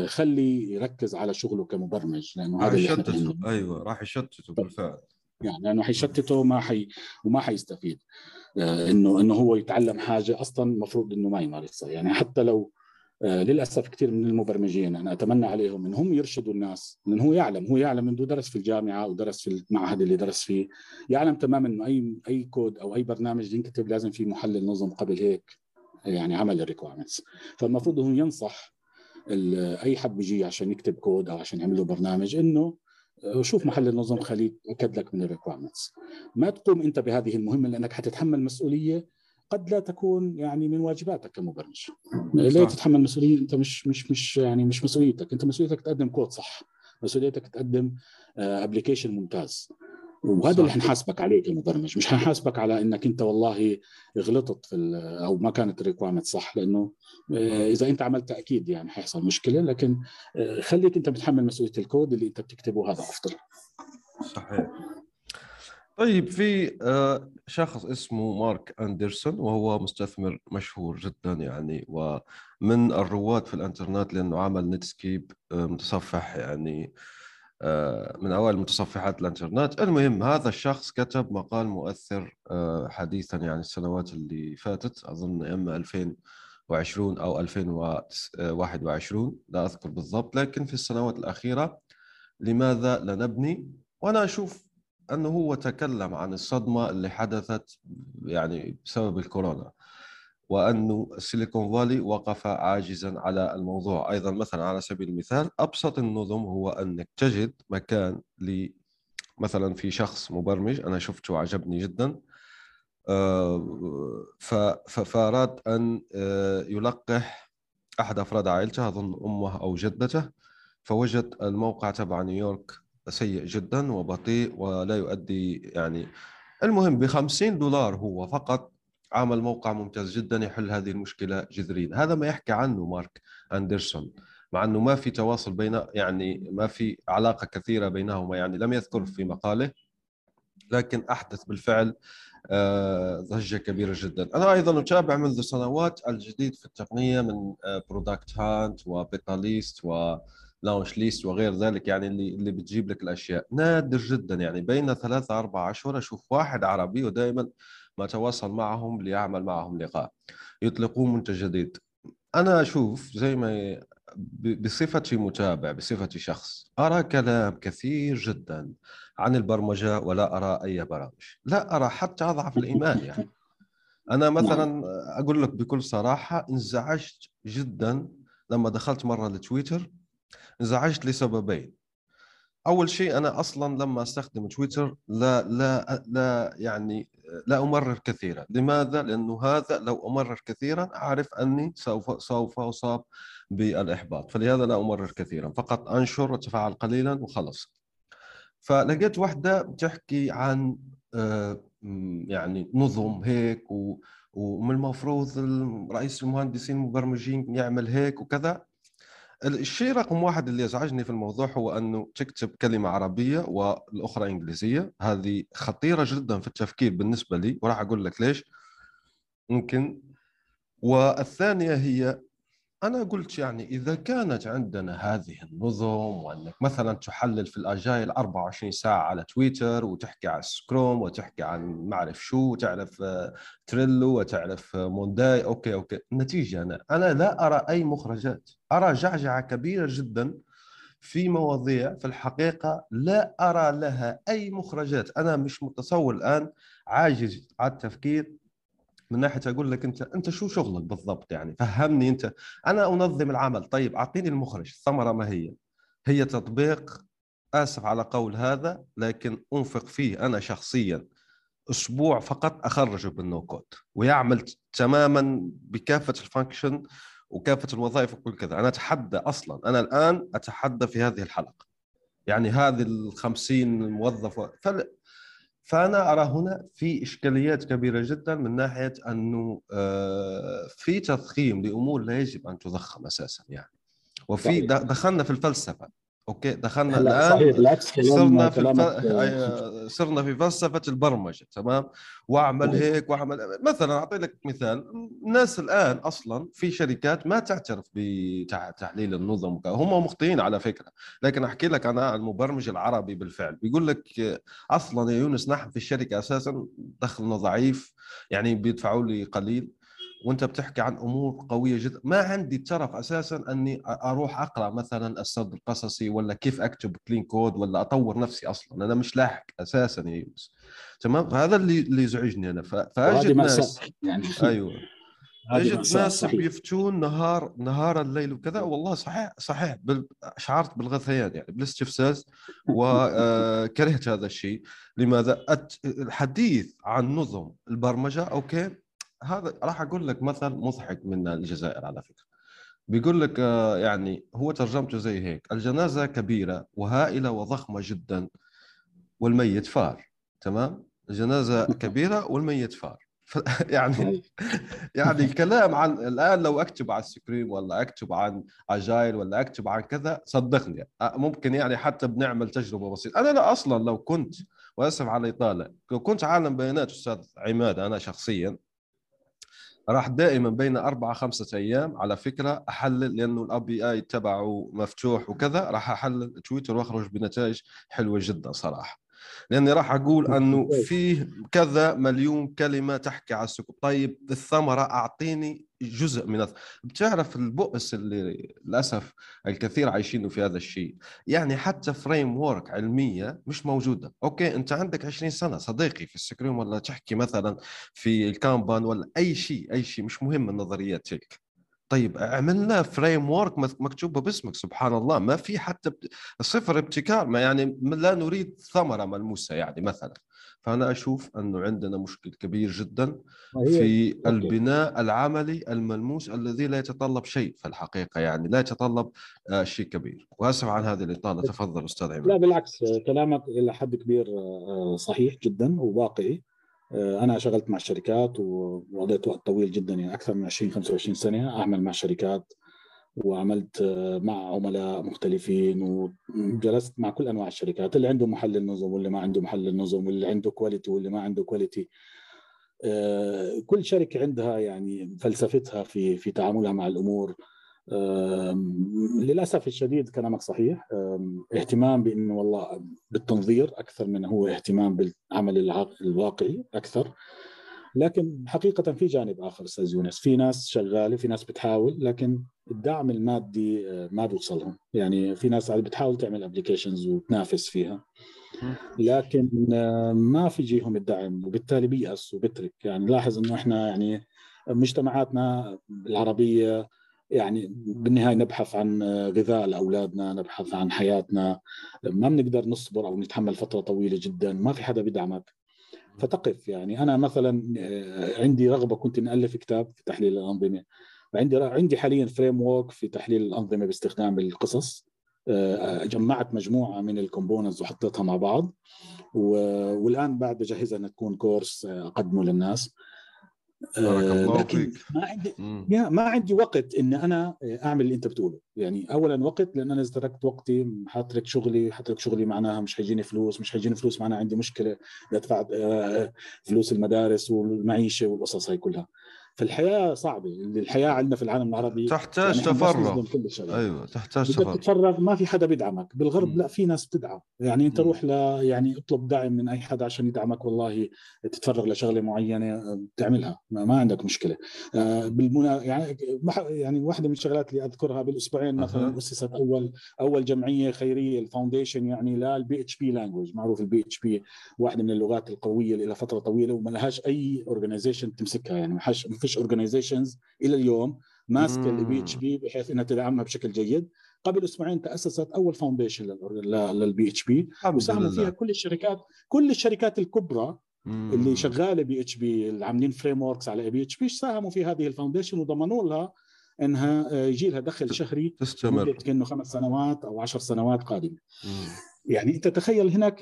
خلي يركز على شغله كمبرمج، لأنه هذا اللي أيوة راح يشتته بالفعل، يعني لأنه حيشتته ما حي وما حيستفيد إنه إنه هو يتعلم حاجة أصلاً مفروض إنه ما يمارسها. يعني حتى لو للأسف كثير من المبرمجين أنا أتمنى عليهم إن هم يرشدوا الناس، لأن هو يعلم هو يعلم إنه درس في الجامعة ودرس في المعهد اللي درس فيه، يعلم تماما إنه أي أي كود أو أي برنامج ينكتب لازم فيه محلل نظم قبل هيك يعني عمل الريكويرمنتس. فالمفروض هو ينصح أي حد بيجي عشان يكتب كود أو عشان يعمل له برنامج إنه شوف محلل نظم خليه يأكد لك من الريكويرمنتس. ما تقوم أنت بهذه المهمة لأنك حتتحمل مسؤولية قد لا تكون يعني من واجباتك كمبرمج. ليه تتحمل مسؤولية انت مش مش مش يعني مش مسؤوليتك، انت مسؤوليتك تقدم كود صح، مسؤوليتك تقدم ابلكيشن ممتاز، وهذا صح. اللي حنحاسبك عليه كمبرمج، مش حنحاسبك على انك انت والله غلطت في او ما كانت الريكويرمنت صح، لانه اذا انت عملت اكيد يعني حيحصل مشكله، لكن خليك انت بتحمل مسؤوليه الكود اللي انت بتكتبه، هذا افضل. صحيح. طيب، في شخص اسمه مارك أندرسون وهو مستثمر مشهور جدا يعني، ومن الرواد في الانترنت لانه عمل نتسكيب متصفح يعني من أوائل متصفحات الانترنت. المهم هذا الشخص كتب مقال مؤثر حديثا يعني السنوات اللي فاتت، أظن إما ألفين وعشرين أو ألفين وواحد وعشرين لا أذكر بالضبط، لكن في السنوات الأخيرة لماذا لا نبني. وأنا أشوف أنه هو تكلم عن الصدمة اللي حدثت يعني بسبب الكورونا، وأن السيليكون فالي وقف عاجزاً على الموضوع. أيضاً مثلاً على سبيل المثال أبسط النظم هو أنك تجد مكان لي، مثلاً في شخص مبرمج أنا شفته عجبني جداً، فأراد أن يلقح أحد أفراد عائلته، أظن أمه أو جدته، فوجد الموقع تبع نيويورك سيء جداً وبطيء ولا يؤدي يعني. المهم بخمسين دولار هو فقط عمل موقع ممتاز جدا يحل هذه المشكلة جذريا. هذا ما يحكي عنه مارك أندرسون، مع أنه ما في تواصل بين يعني ما في علاقة كثيرة بينهما يعني، لم يذكر في مقاله، لكن أحدث بالفعل ضجة كبيرة جدا. أنا أيضا أتابع منذ سنوات الجديد في التقنية من برودكت هانت وبيتا ليست ولونش ليست وغير ذلك يعني، اللي اللي بتجيب لك الأشياء. نادر جدا يعني بين ثلاثة أربعة أشهر أشوف واحد عربي، ودائما ما تواصل معهم ليعمل معهم لقاء، يطلقون منتج جديد. أنا أشوف زي ما بصفتي متابع، بصفتي شخص، أرى كلام كثير جدا عن البرمجة ولا أرى أي برامج، لا أرى حتى أضعف الإيمان يعني. أنا مثلا أقول لك بكل صراحة انزعجت جدا لما دخلت مرة لتويتر، انزعجت لسببين. أول شيء أنا أصلاً لما أستخدم تويتر لا لا لا يعني لا أمرر كثيراً. لماذا؟ لأنه هذا لو أمرر كثيراً أعرف أني سوف سوف أصاب بالإحباط، فلهذا لا أمرر كثيراً، فقط أنشر وتفاعل قليلاً وخلص. فلقيت واحدة بتحكي عن يعني نظم هيك، ومن المفروض رئيس المهندسين المبرمجين يعمل هيك وكذا. الشيء رقم واحد اللي يزعجني في الموضوع هو أنه تكتب كلمة عربية والأخرى إنجليزية. هذه خطيرة جدا في التفكير بالنسبة لي، وراح أقول لك ليش ممكن. والثانية هي أنا قلت يعني إذا كانت عندنا هذه النظم، وأنك مثلا تحلل في الأجايل أربعة وعشرين ساعة على تويتر، وتحكي عن سكروم، وتحكي عن معرف شو، وتعرف تريلو، وتعرف مونداي، أوكي أوكي النتيجة أنا أنا لا أرى أي مخرجات، أرى جعجعة كبيرة جدا في مواضيع في الحقيقة لا أرى لها أي مخرجات. أنا مش متصور الآن، عاجز على التفكير من ناحية. أقول لك أنت أنت شو شغلك بالضبط يعني، فهمني أنت. أنا أنظم العمل، طيب أعطيني المخرج، الثمرة ما هي؟ هي تطبيق، آسف على قول هذا، لكن أنفق فيه أنا شخصيا أسبوع فقط أخرجه بالنو كود، ويعمل تماما بكافة الفانكشن وكافة الوظائف وكل كذا. أنا أتحدى أصلا، أنا الآن أتحدى في هذه الحلقة يعني هذه الخمسين موظف. فل... فأنا أرى هنا في إشكاليات كبيرة جدا من ناحية أنه في تضخيم لأمور لا يجب أن تضخم أساسا يعني، وفي دخلنا في الفلسفة. أوكي دخلنا الآن صرنا في الف... صرنا في فلسفة البرمجة، تمام، وأعمل هيك وأعمل. مثلا أعطي لك مثال، الناس الآن أصلا في شركات ما تعترف بتحليل النظم، هم مخطئين على فكرة، لكن أحكي لك أنا المبرمج العربي بالفعل بيقول لك أصلا يا يونس نحن في الشركة أساسا دخلنا ضعيف يعني، بيدفعوا لي قليل، وانت بتحكي عن امور قويه جدا. ما عندي الترف اساسا اني اروح اقرا مثلا السرد القصصي، ولا كيف اكتب كلين كود، ولا اطور نفسي، اصلا انا مش لاحق اساسا يا يونس، تمام. هذا اللي اللي يزعجني انا. فاجد ناس يعني ايوه اجد ناس بيفتون نهار نهار الليل وكذا، والله صحيح صحيح شعرت بالغثيان يعني بالاستفزاز وكرهت هذا الشيء. لماذا؟ الحديث عن نظم البرمجه، اوكي هذا راح أقول لك مثل مضحك من الجزائر على فكرة، بيقول لك يعني هو ترجمته زي هيك: الجنازة كبيرة وهائلة وضخمة جدا والميت فار. تمام؟ جنازة كبيرة والميت فار. يعني يعني الكلام عن الآن لو أكتب عن سكريم ولا أكتب عن أجايل ولا أكتب عن كذا، صدقني ممكن يعني حتى بنعمل تجربة بسيطة. أنا لا أصلا لو كنت، وأسف على الإطالة، لو كنت عالم بيانات أستاذ عماد، أنا شخصيا راح دائما بين أربعة خمسة أيام على فكرة أحلل، لأنه الأي بي آي تبعه مفتوح وكذا، راح أحلل تويتر وأخرج بنتائج حلوة جدا صراحة، لأني راح أقول أنه فيه كذا مليون كلمة تحكي على السوق. طيب الثمرة أعطيني جزء من الثمرة. بتعرف البؤس اللي للأسف الكثير عايشينه في هذا الشيء، يعني حتى فريم وورك علمية مش موجودة. أوكي أنت عندك عشرين سنة صديقي في السكريم، ولا تحكي مثلا في الكامبان ولا أي شيء، أي شيء مش مهم النظريات تلك. طيب عملنا فريم وورك مكتوبه باسمك، سبحان الله ما في حتى صفر ابتكار، ما يعني لا نريد ثمره ملموسه يعني مثلا. فانا اشوف انه عندنا مشكل كبير جدا في البناء العملي الملموس الذي لا يتطلب شيء في الحقيقه، يعني لا يتطلب شيء كبير. واسف عن هذه الاطاله، تفضل استاذ عماد. لا بالعكس، كلامك الى حد كبير صحيح جدا وواقعي. أنا شغلت مع الشركات وقضيت وقت طويل جدا، يعني أكثر من عشرين خمسة وعشرين سنة أعمل مع شركات، وعملت مع عملاء مختلفين، وجلست مع كل أنواع الشركات، اللي عنده محلل نظم واللي ما عنده محلل نظم، واللي عنده كواليتي واللي ما عنده كواليتي. كل شركة عندها يعني فلسفتها في في تعاملها مع الأمور. للأسف الشديد كلامك صحيح، اهتمام بأنه والله بالتنظير أكثر من هو اهتمام بالعمل الواقعي أكثر. لكن حقيقة في جانب آخر أستاذ يونس، في ناس شغالة، في ناس بتحاول، لكن الدعم المادي ما بيوصلهم. يعني في ناس بتحاول تعمل أبليكيشنز وتنافس فيها، لكن ما في جيهم الدعم، وبالتالي بيأس وبترك. يعني لاحظ أنه إحنا يعني مجتمعاتنا العربية يعني بالنهاية نبحث عن غذاء لأولادنا، نبحث عن حياتنا، ما بنقدر نصبر أو نتحمل فترة طويلة جدا، ما في حدا بيدعمك فتقف. يعني أنا مثلا عندي رغبة، كنت نألف كتاب في تحليل الأنظمة، وعندي عندي حاليا فريم وورك في تحليل الأنظمة باستخدام القصص. جمعت مجموعة من الكومبوننتس وحطيتها مع بعض، والآن بعد بجهزها أن تكون كورس أقدمه للناس. لكن ما عندي ما عندي وقت ان انا اعمل اللي انت بتقوله. يعني اولا وقت، لان انا اذا تركت وقتي حاترك شغلي، حاترك شغلي معناها مش حيجيني فلوس، مش حيجيني فلوس معناها عندي مشكله بدفع فلوس المدارس والمعيشه والقصص هاي كلها. فالحياه صعبه، الحياه عندنا في العالم العربي تحتاج يعني تفرغ. ايوه تحتاج تفرغ، تتفرغ ما في حدا بيدعمك. بالغرب م. لا، في ناس بتدعم. يعني انت م. روح ل يعني اطلب دعم من اي حدا عشان يدعمك، والله تتفرغ لشغله معينه بتعملها، ما, ما عندك مشكله. آه بالمنا... يعني يعني واحده من الشغلات اللي اذكرها بالاسبوعين مثلا، اسست اول اول جمعيه خيريه، الفاونديشن يعني للبي اتش بي لانجوج، معروف البي اتش بي واحده من اللغات القويه اللي لها فتره طويله وما لهاش اي اورجانيزيشن تمسكها. يعني ما حش فيش organizations إلى اليوم ماسكة ال بي اتش بي بحيث أنها تدعمها بشكل جيد. قبل أسبوعين تأسست أول فاونديشن لل بي اتش بي، وساهمت فيها كل الشركات، كل الشركات الكبرى مم. اللي شغالة بي اتش بي، اللي عاملين فريم ووركس على بي اتش بي، ساهموا في هذه الفاونديشن وضمنوا لها أنها يجي لها دخل شهري تستمر كأنه خمس سنوات أو عشر سنوات قادمة. يعني أنت تخيل هناك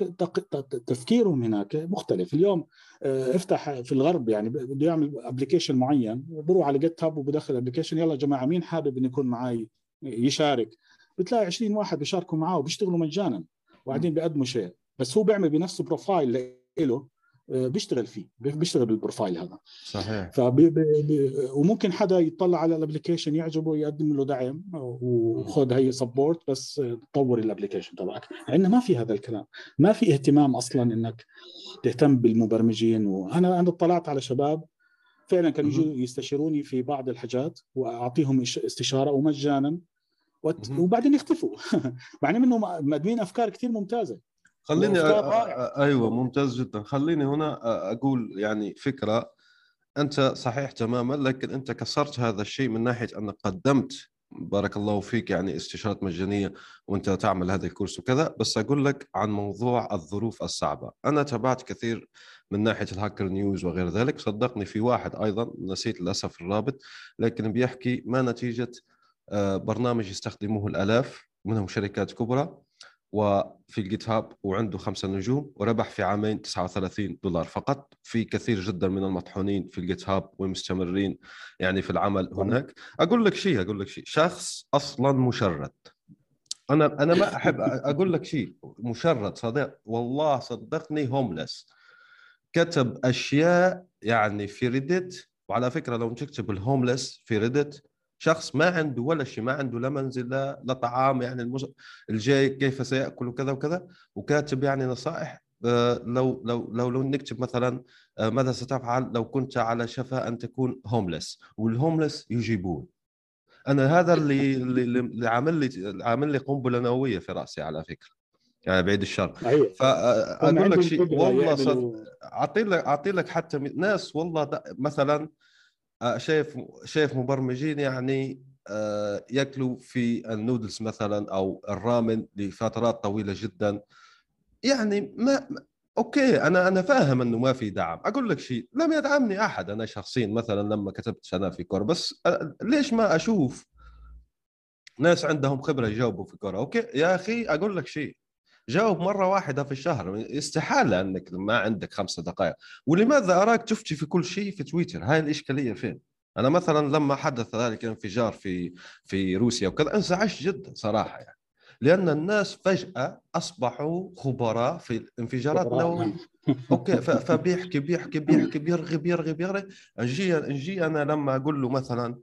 تفكيرهم هناك مختلف. اليوم افتح في الغرب يعني بده يعمل أبليكيشن معين، بروح على جيت هاب وبدخل أبليكيشن، يلا جماعة مين حابب أن يكون معي يشارك، بتلاقي عشرين واحد بيشاركوا معه وبيشتغلوا مجانا وقاعدين بيقدموا شيء، بس هو بيعمل بنفسه بروفايل له بيشتغل فيه، بيشتغل بالبروفايل هذا. صحيح. فبي بي وممكن حدا يطلع على الابلكيشن يعجبه يقدم له دعم وخذ هي سبورت، بس تطور الابلكيشن تبعك. عندنا ما في هذا الكلام، ما في اهتمام اصلا انك تهتم بالمبرمجين. وانا انا اطلعت على شباب فعلا كانوا يجوا يستشيروني في بعض الحاجات، واعطيهم استشاره ومجانا، وبعدين يختفوا مع انهم مقدمين افكار كثير ممتازه. خليني أ... أيوة ممتاز جدا. خليني هنا أقول يعني فكرة، أنت صحيح تماما، لكن أنت كسرت هذا الشيء من ناحية أنك قدمت بارك الله فيك يعني استشارات مجانية وأنت تعمل هذا الكورس وكذا. بس أقول لك عن موضوع الظروف الصعبة، أنا تابعت كثير من ناحية الهاكر نيوز وغير ذلك. صدقني في واحد أيضا نسيت للأسف الرابط، لكن بيحكي ما نتيجة برنامج يستخدموه الآلاف منهم شركات كبرى وفي الجيت هاب وعنده خمسة نجوم وربح في عامين تسعة وثلاثين دولار فقط. في كثير جدا من المطحونين في الجيت هاب والمستمرين يعني في العمل هناك. أقول لك شيء أقول لك شيء شخص أصلا مشرد. أنا أنا ما أحب أقول لك شيء مشرد صدق والله صدقني هوملس. كتب أشياء يعني في ريديت، وعلى فكرة لو تكتب الهوملس في ريديت شخص ما عنده ولا شيء، ما عنده لا منزل لا طعام يعني المز... الجاي كيف سيأكل وكذا وكذا، وكاتب يعني نصائح. لو لو لو لو نكتب مثلا ماذا ستفعل لو كنت على شفا أن تكون هوملس، والهوملس يجيبون. أنا هذا اللي اللي عامل لي عامل لي قنبلة نووية في رأسي على فكرة، يعني بعيد الشر. فأقول لك شيء والله صدق، أعطي لك أعطي لك حتى ناس والله مثلا شايف شايف مبرمجين يعني ياكلوا في النودلز مثلا او الرامن لفترات طويله جدا، يعني ما اوكي انا انا فاهم انه ما في دعم. اقول لك شيء لم يدعمني احد انا شخصيا مثلا لما كتبت انا في كورة، بس ليش ما اشوف ناس عندهم خبره يجاوبوا في كورة؟ اوكي يا اخي اقول لك شيء، جاوب مرة واحدة في الشهر، استحالة أنك ما عندك خمسة دقائق. ولماذا أراك تفتي في كل شيء في تويتر؟ هاي الإشكالية فين؟ أنا مثلا لما حدث ذلك الانفجار في في روسيا وكذا انزعجت جدا صراحة، يعني لأن الناس فجأة أصبحوا خبراء في الانفجارات النووية. أوكي فبيحكي بيحكي بيحكي بيرغب يرغب يرغب نجي نجي أنا لما أقول له مثلا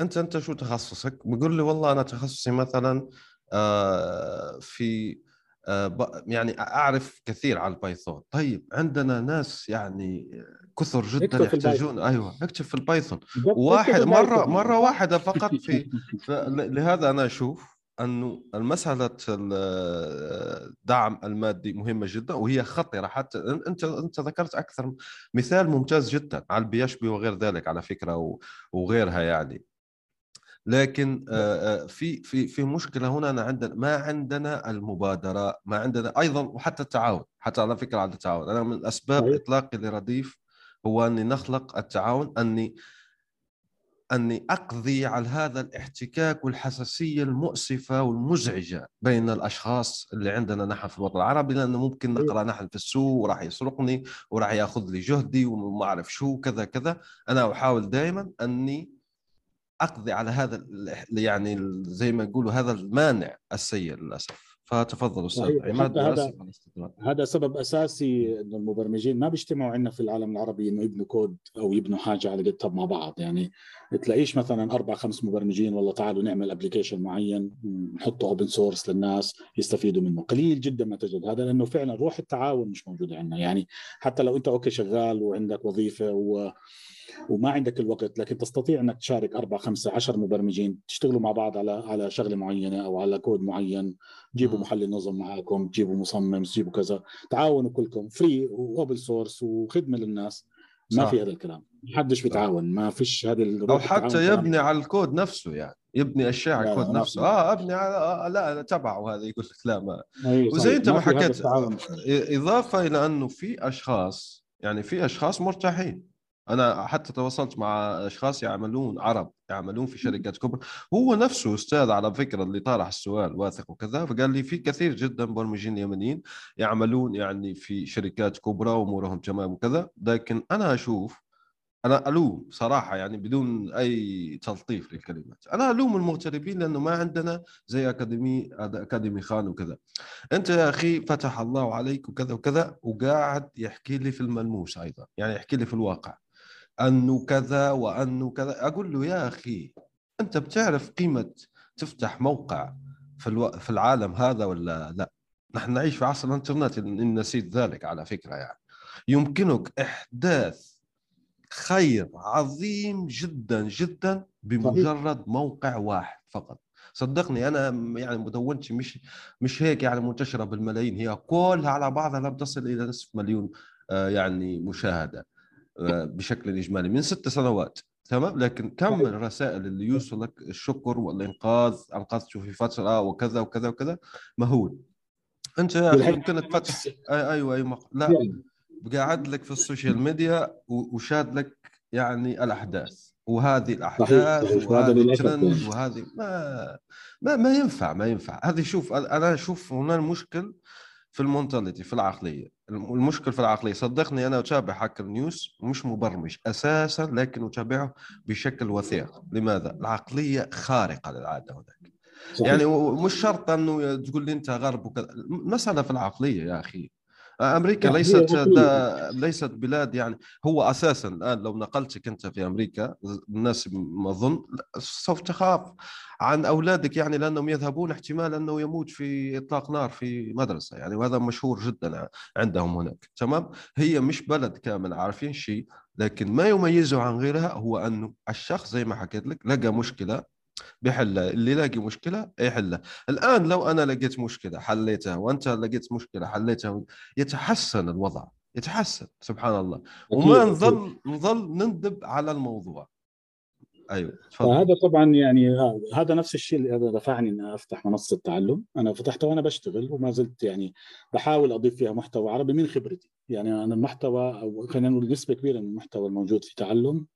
أنت أنت شو تخصصك؟ بيقول لي والله أنا تخصصي مثلا آه في يعني أعرف كثير على البايثون. طيب عندنا ناس يعني كثر جدا يحتاجون، أيوة اكتب في البايثون واحد مرة مرة واحدة فقط في. لهذا أنا أشوف أنه المسألة الدعم المادي مهمة جدا وهي خطيرة. حتى أنت أنت ذكرت أكثر مثال ممتاز جدا على البي إس بي وغير ذلك على فكرة وغيرها يعني، لكن في في في مشكله هنا. أنا عندنا ما عندنا المبادره، ما عندنا ايضا وحتى التعاون، حتى على فكره على التعاون. انا من اسباب اطلاقي لرديف هو اني نخلق التعاون، اني اني اقضي على هذا الاحتكاك والحساسيه المؤسفه والمزعجه بين الاشخاص اللي عندنا نحن في الوطن العربي، لانه ممكن نقرا نحن في السوق وراح يسرقني وراح ياخذ لي جهدي وما اعرف شو كذا كذا. انا احاول دائما اني أقضي على هذا يعني زي ما يقولوا هذا المانع السيء للأسف. فتفضل أستاذ عماد. هذا, هذا سبب أساسي إنه المبرمجين ما بيجتمعوا عندنا في العالم العربي إنه يبنوا كود أو يبنوا حاجة على جيت هاب مع بعض. يعني تلاقيش مثلا أربع خمس مبرمجين والله تعالوا نعمل أبليكيشن معين نحطه أوبن سورس للناس يستفيدوا منه. قليل جدا ما تجد هذا، لأنه فعلا روح التعاون مش موجودة عندنا. يعني حتى لو أنت أوكي شغال وعندك وظيفة و وما عندك الوقت، لكن تستطيع أنك تشارك أربع خمسة عشر مبرمجين تشتغلوا مع بعض على على شغلة معينة أو على كود معين. جيبوا محلل نظم معاكم، جيبوا مصمم، جيبوا كذا، تعاونوا كلكم فري وأوبن سورس وخدمة للناس. ما صح. في هذا الكلام، محدش بيتعاون، ما فيش هذا الروح. أو حتى يبني كلام على الكود نفسه، يعني يبني أشياء على الكود نفسه. آه أبني على آه لا أنا تبعه هذا يقول لك لا ما. وزي أنت ما حكيت، إضافة إلى أنه في أشخاص يعني في أشخاص مرتاحين. أنا حتى تواصلت مع أشخاص يعملون عرب يعملون في شركات كبرى. هو نفسه أستاذ على فكرة اللي طرح السؤال واثق وكذا، فقال لي في كثير جدا مبرمجين يمنيين يعملون يعني في شركات كبرى وأمورهم تمام وكذا. لكن أنا أشوف، أنا ألوم صراحة يعني بدون أي تلطيف للكلمات، أنا ألوم المغتربين لأنه ما عندنا زي أكاديمي أكاديمي خان وكذا. أنت يا أخي فتح الله عليك وكذا وكذا، وقاعد يحكي لي في الملموس أيضا، يعني يحكي لي في الواقع أنه كذا وأنه كذا. أقول له يا أخي أنت بتعرف قيمة تفتح موقع في, الو... في العالم هذا ولا لا؟ نحن نعيش في عصر الانترنت إن نسيت ذلك على فكرة. يعني يمكنك إحداث خير عظيم جدا جدا بمجرد موقع واحد فقط. صدقني أنا يعني مدونتي مش مش هيك يعني منتشرة بالملايين، هي كلها على بعضها لم تصل إلى نصف مليون يعني مشاهدة بشكل إجمالي من ست سنوات تمام. لكن كم الرسائل اللي يوصلك الشكر والإنقاذ، أنقذته في فترة وكذا وكذا وكذا، مهول. أنت يمكنك فتح أيوة أيوة لا قاعد لك في السوشيال ميديا وشاد لك يعني الأحداث. وهذه الأحداث وهذا الترند وهذه ما ما ما ينفع ما ينفع هذه. شوف أنا أشوف هنا المشكل في المنتاليتي، في العقلية. المشكل في العقلية، صدقني أنا أتابع هاكر نيوز، مش مبرمج أساسا لكن أتابعه بشكل وثيق. لماذا؟ العقلية خارقة للعادة هناك. يعني مش شرط أنه تقول لي أنت غرب وكذا، المسألة في العقلية يا أخي. أمريكا ليست ليست بلاد، يعني هو أساساً الآن لو نقلتك أنت في أمريكا الناس ما أظن سوف تخاف عن أولادك، يعني لأنهم يذهبون احتمال أنه يموت في إطلاق نار في مدرسة، يعني وهذا مشهور جداً عندهم هناك. تمام، هي مش بلد كامل عارفين شيء، لكن ما يميزه عن غيرها هو أنه الشخص زي ما حكيت لك لقى مشكلة بحلها، اللي لاقي مشكلة يحلها. الآن لو أنا لقيت مشكلة حليتها وأنت لقيت مشكلة حليتها، يتحسن الوضع، يتحسن سبحان الله، وما نظل نظل نندب على الموضوع. أيوة. هذا طبعا يعني هذا نفس الشيء هذا دفعني أن أفتح منصة تعلم. أنا فتحتها وأنا بشتغل وما زلت يعني بحاول أضيف فيها محتوى عربي من خبرتي، يعني أنا المحتوى أو خلينا نقول نسبة كبيرة من المحتوى الموجود في تعلم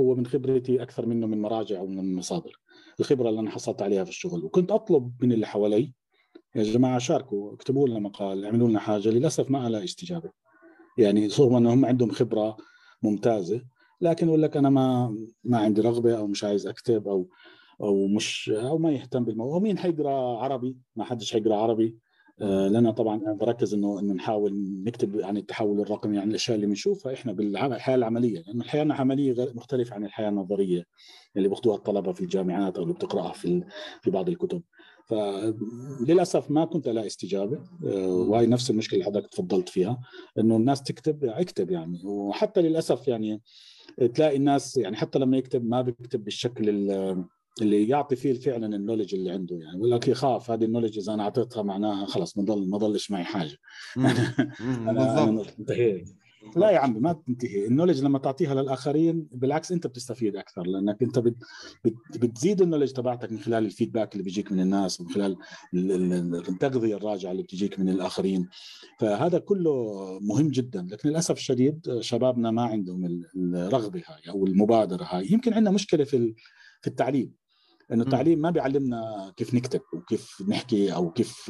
هو من خبرتي أكثر منه من مراجع ومن المصادر، الخبرة اللي أنا حصلت عليها في الشغل. وكنت أطلب من اللي حوالي يا جماعة شاركوا، اكتبوا لنا مقال، اعملوا لنا حاجة. للأسف ما على استجابة، يعني صوروا أنهم عندهم خبرة ممتازة لكن يقول لك أنا ما ما عندي رغبة أو مش عايز أكتب أو أو مش أو ما يهتم بالموضوع. مين حيقرأ عربي؟ ما حدش حيقرأ عربي. لأن طبعا أنا بركز إنه إنه نحاول نكتب عن التحول الرقمي، عن الأشياء اللي بنشوفها إحنا بالحياة العملية، لأن يعني الحياة العملية مختلفة عن الحياة النظرية اللي بياخدوها الطلبة في الجامعات أو اللي بتقرأها في في بعض الكتب. فللأسف ما كنت ألاقي استجابة، وهي نفس المشكلة اللي حضرتك تفضلت فيها، إنه الناس تكتب اكتب يعني. وحتى للأسف يعني تلاقي الناس يعني حتى لما يكتب ما بيكتب بالشكل ال اللي يعطي فيه فعلا النولج اللي عنده، يعني يقول لك يخاف هذه النولج اذا انا اعطيتها معناها خلاص ما ضل ما ضلش معي حاجه. انا انتهيت. لا يا عمي ما تنتهي النولج، لما تعطيها للاخرين بالعكس انت بتستفيد اكثر، لانك انت بت... بت... بتزيد النولج تبعتك من خلال الفيدباك اللي بيجيك من الناس ومن خلال التغذيه الراجعه اللي بتجيك من الاخرين. فهذا كله مهم جدا، لكن للاسف الشديد شبابنا ما عندهم الرغبه هاي او المبادره هاي. يمكن عندنا مشكله في ال... في التعليم، انه التعليم ما بيعلمنا كيف نكتب وكيف نحكي او كيف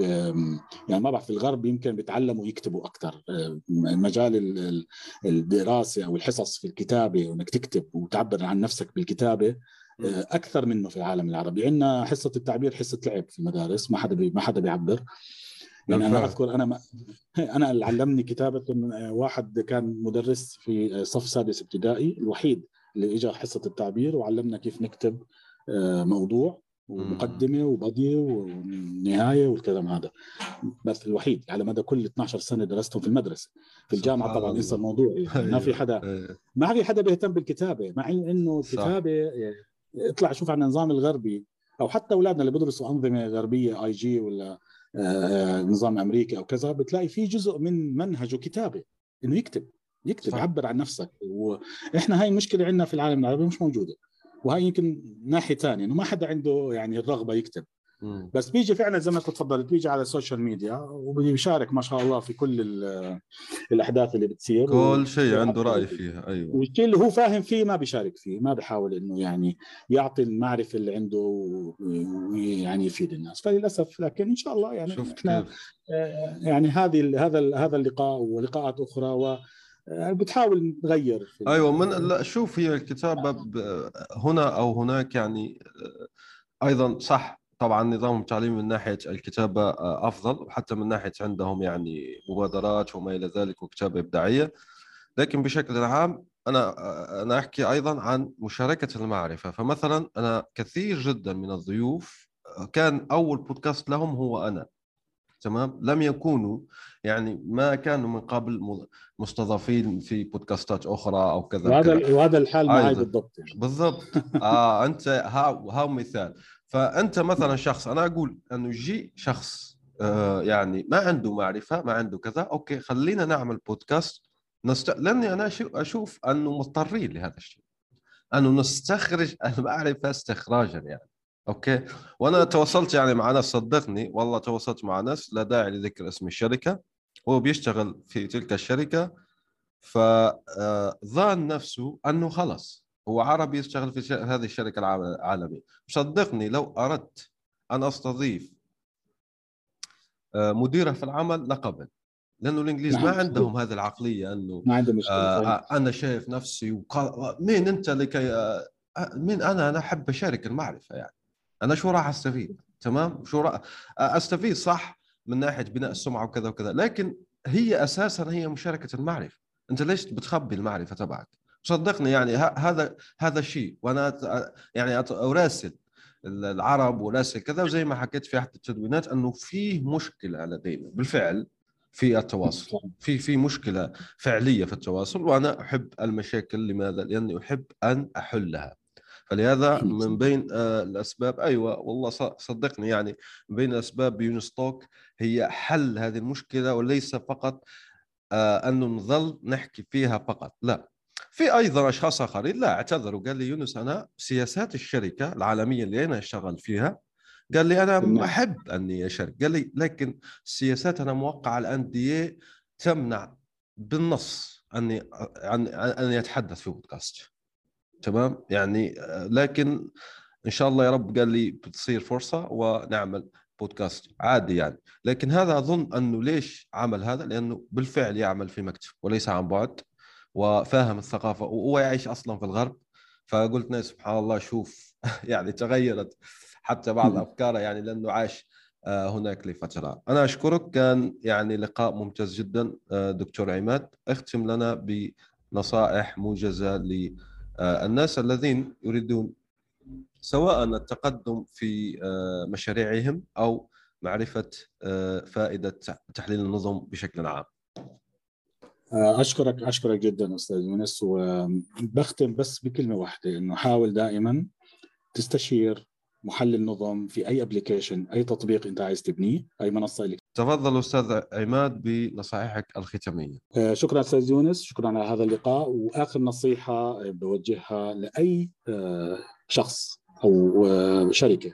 يعني ما بعرف. في الغرب يمكن بيتعلموا يكتبوا اكثر، مجال الدراسه او الحصص في الكتابه وانك تكتب وتعبر عن نفسك بالكتابه اكثر منه في العالم العربي. عندنا حصه التعبير حصه لعب في المدارس، ما حدا ما حدا بيعبر. يعني انا اذكر انا ما انا اللي علمني كتابه واحد كان مدرس في صف سادس ابتدائي، الوحيد اللي اجى حصه التعبير وعلمنا كيف نكتب موضوع ومقدمه وبديهه ونهايه والكلام هذا، بس الوحيد على مدى كل اثني عشر سنة درستهم في المدرسه. في الجامعه طبعا انسى الموضوع، يعني ما في حدا ما في حدا بيهتم بالكتابه، مع انه الكتابه اطلع شوف عن النظام الغربي او حتى اولادنا اللي بيدرسوا انظمه غربيه اي جي ولا نظام امريكي او كذا، بتلاقي في جزء من منهجه كتابه انه يكتب يكتب عبر عن نفسك. واحنا هاي المشكله عندنا في العالم العربي مش موجوده، وهي يمكن ناحيه ثانيه انه ما حدا عنده يعني الرغبه يكتب. مم. بس بيجي فعلا زي ما كنت تفضلت بيجي على السوشيال ميديا وبيشارك ما شاء الله في كل الاحداث اللي بتصير، كل شيء عنده راي فيها. ايوه، والشيء اللي هو فاهم فيه ما بيشارك فيه، ما بيحاول انه يعني يعطي المعرفه اللي عنده ويعني يفيد الناس. فللاسف لكن ان شاء الله يعني احنا يعني هذه هذا هذا اللقاء ولقاءات اخرى و بتحاول نغير. أيوة، من لا شوف هي الكتابة هنا أو هناك يعني أيضا صح طبعا نظام التعليم من ناحية الكتابة أفضل، حتى من ناحية عندهم يعني مبادرات وما إلى ذلك وكتابة إبداعية. لكن بشكل عام أنا أنا أحكي أيضا عن مشاركة المعرفة. فمثلا أنا كثير جدا من الضيوف كان أول بودكاست لهم هو أنا، تمام، لم يكونوا يعني ما كانوا من قبل مستضافين في بودكاستات أخرى أو كذا. وهذا وهذا الحال معي بالضبط يعني. بالضبط. آه أنت ها ها مثال. فأنت مثلا شخص، أنا أقول أنه يجي شخص آه يعني ما عنده معرفة ما عنده كذا، أوكي خلينا نعمل بودكاست نست... لأني أنا أشوف أنه مضطرين لهذا الشيء، أنه نستخرج المعرفة استخراجا يعني. أوكي، وأنا تواصلت يعني مع ناس، صدقني والله تواصلت مع ناس لا داعي لذكر اسم الشركة، هو بيشتغل في تلك الشركة فظان نفسه أنه خلص هو عربي يشتغل في هذه الشركة العالمية. صدقني لو أردت أن أستضيف مديرة في العمل لقبل، لأنه الإنجليز ما عندهم هذه العقلية أنه ما عندهم مشكلة. آه أنا شايف نفسي وقال... مين أنت لكي آه مين أنا أنا أحب أشارك المعرفة، يعني أنا شو راح أستفيد؟ تمام، شو راح أستفيد؟ صح، من ناحية بناء السمعة وكذا وكذا، لكن هي أساساً هي مشاركة المعرفة. أنت ليش بتخبي المعرفة تبعك؟ صدقني يعني هذا هذا الشيء، وأنا يعني أراسل العرب وراسل كذا، وزي ما حكيت في أحد التدوينات أنه فيه مشكلة لدينا بالفعل في التواصل، في في مشكلة فعلية في التواصل، وأنا أحب المشاكل. لماذا؟ لأني أحب أن أحلها. فلهذا من بين الأسباب، أيوة والله صدقني يعني من بين أسباب يونس توك هي حل هذه المشكلة، وليس فقط أنه نظل نحكي فيها فقط. لا، في أيضا أشخاص آخرين لا اعتذروا، قال لي يونس أنا سياسات الشركة العالمية اللي أنا أشتغل فيها، قال لي أنا أحب أني أشارك، قال لي لكن السياسات أنا موقع على إن دي إيه تمنع بالنص أني أن يتحدث في بودكاست. تمام يعني، لكن إن شاء الله يا رب قال لي بتصير فرصة ونعمل بودكاست عادي يعني. لكن هذا أظن أنه ليش عمل هذا، لأنه بالفعل يعمل في مكتب وليس عن بعد، وفاهم الثقافة وهو يعيش أصلا في الغرب. فقلت ناس سبحان الله، شوف يعني تغيرت حتى بعض أفكاره يعني، لأنه عاش هناك لفترة. أنا أشكرك، كان يعني لقاء ممتاز جدا دكتور عماد. اختم لنا بنصائح موجزة ل الناس الذين يريدون سواء التقدم في مشاريعهم أو معرفة فائدة تحليل النظم بشكل عام. أشكرك أشكرك جدا أستاذ يونس، وبختم بس بكلمة واحدة، إنه حاول دائما تستشير محلل نظم في أي أبليكيشن، أي تطبيق أنت عايز تبنيه، أي منصة لك. تفضل أستاذ عماد بنصائحك الختامية. شكرا أستاذ يونس، شكرا على هذا اللقاء. وآخر نصيحة بوجهها لأي شخص أو شركة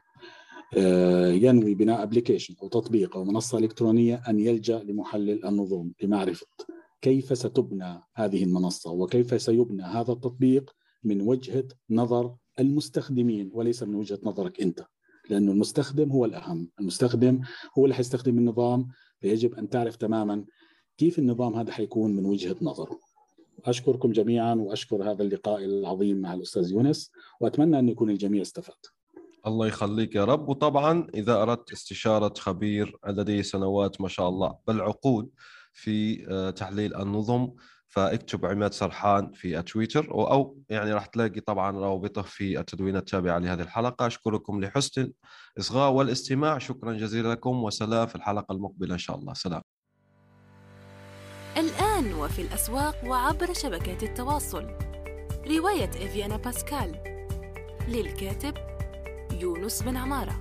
ينوي بناء أبليكيشن أو تطبيق أو منصة إلكترونية، أن يلجأ لمحلل النظم لمعرفة كيف ستبنى هذه المنصة وكيف سيبنى هذا التطبيق من وجهة نظر المستخدمين، وليس من وجهة نظرك أنت، لأنه المستخدم هو الأهم. المستخدم هو اللي حيستخدم النظام، فيجب أن تعرف تماما كيف النظام هذا حيكون من وجهة نظره. أشكركم جميعا، وأشكر هذا اللقاء العظيم مع الأستاذ يونس، وأتمنى أن يكون الجميع استفاد. الله يخليك يا رب. وطبعا إذا أردت استشارة خبير لديه سنوات ما شاء الله بل عقود في تحليل النظم، فاكتب عماد سرحان في تويتر، أو يعني راح تلاقي طبعا رابطه في التدوينات التابعة لهذه الحلقة. أشكركم لحسن الإصغاء والاستماع، شكرا جزيلا لكم، وسلام في الحلقة المقبلة إن شاء الله. سلام. الآن وفي الأسواق وعبر شبكات التواصل، رواية إفيانا باسكال للكاتب يونس بن عمارة.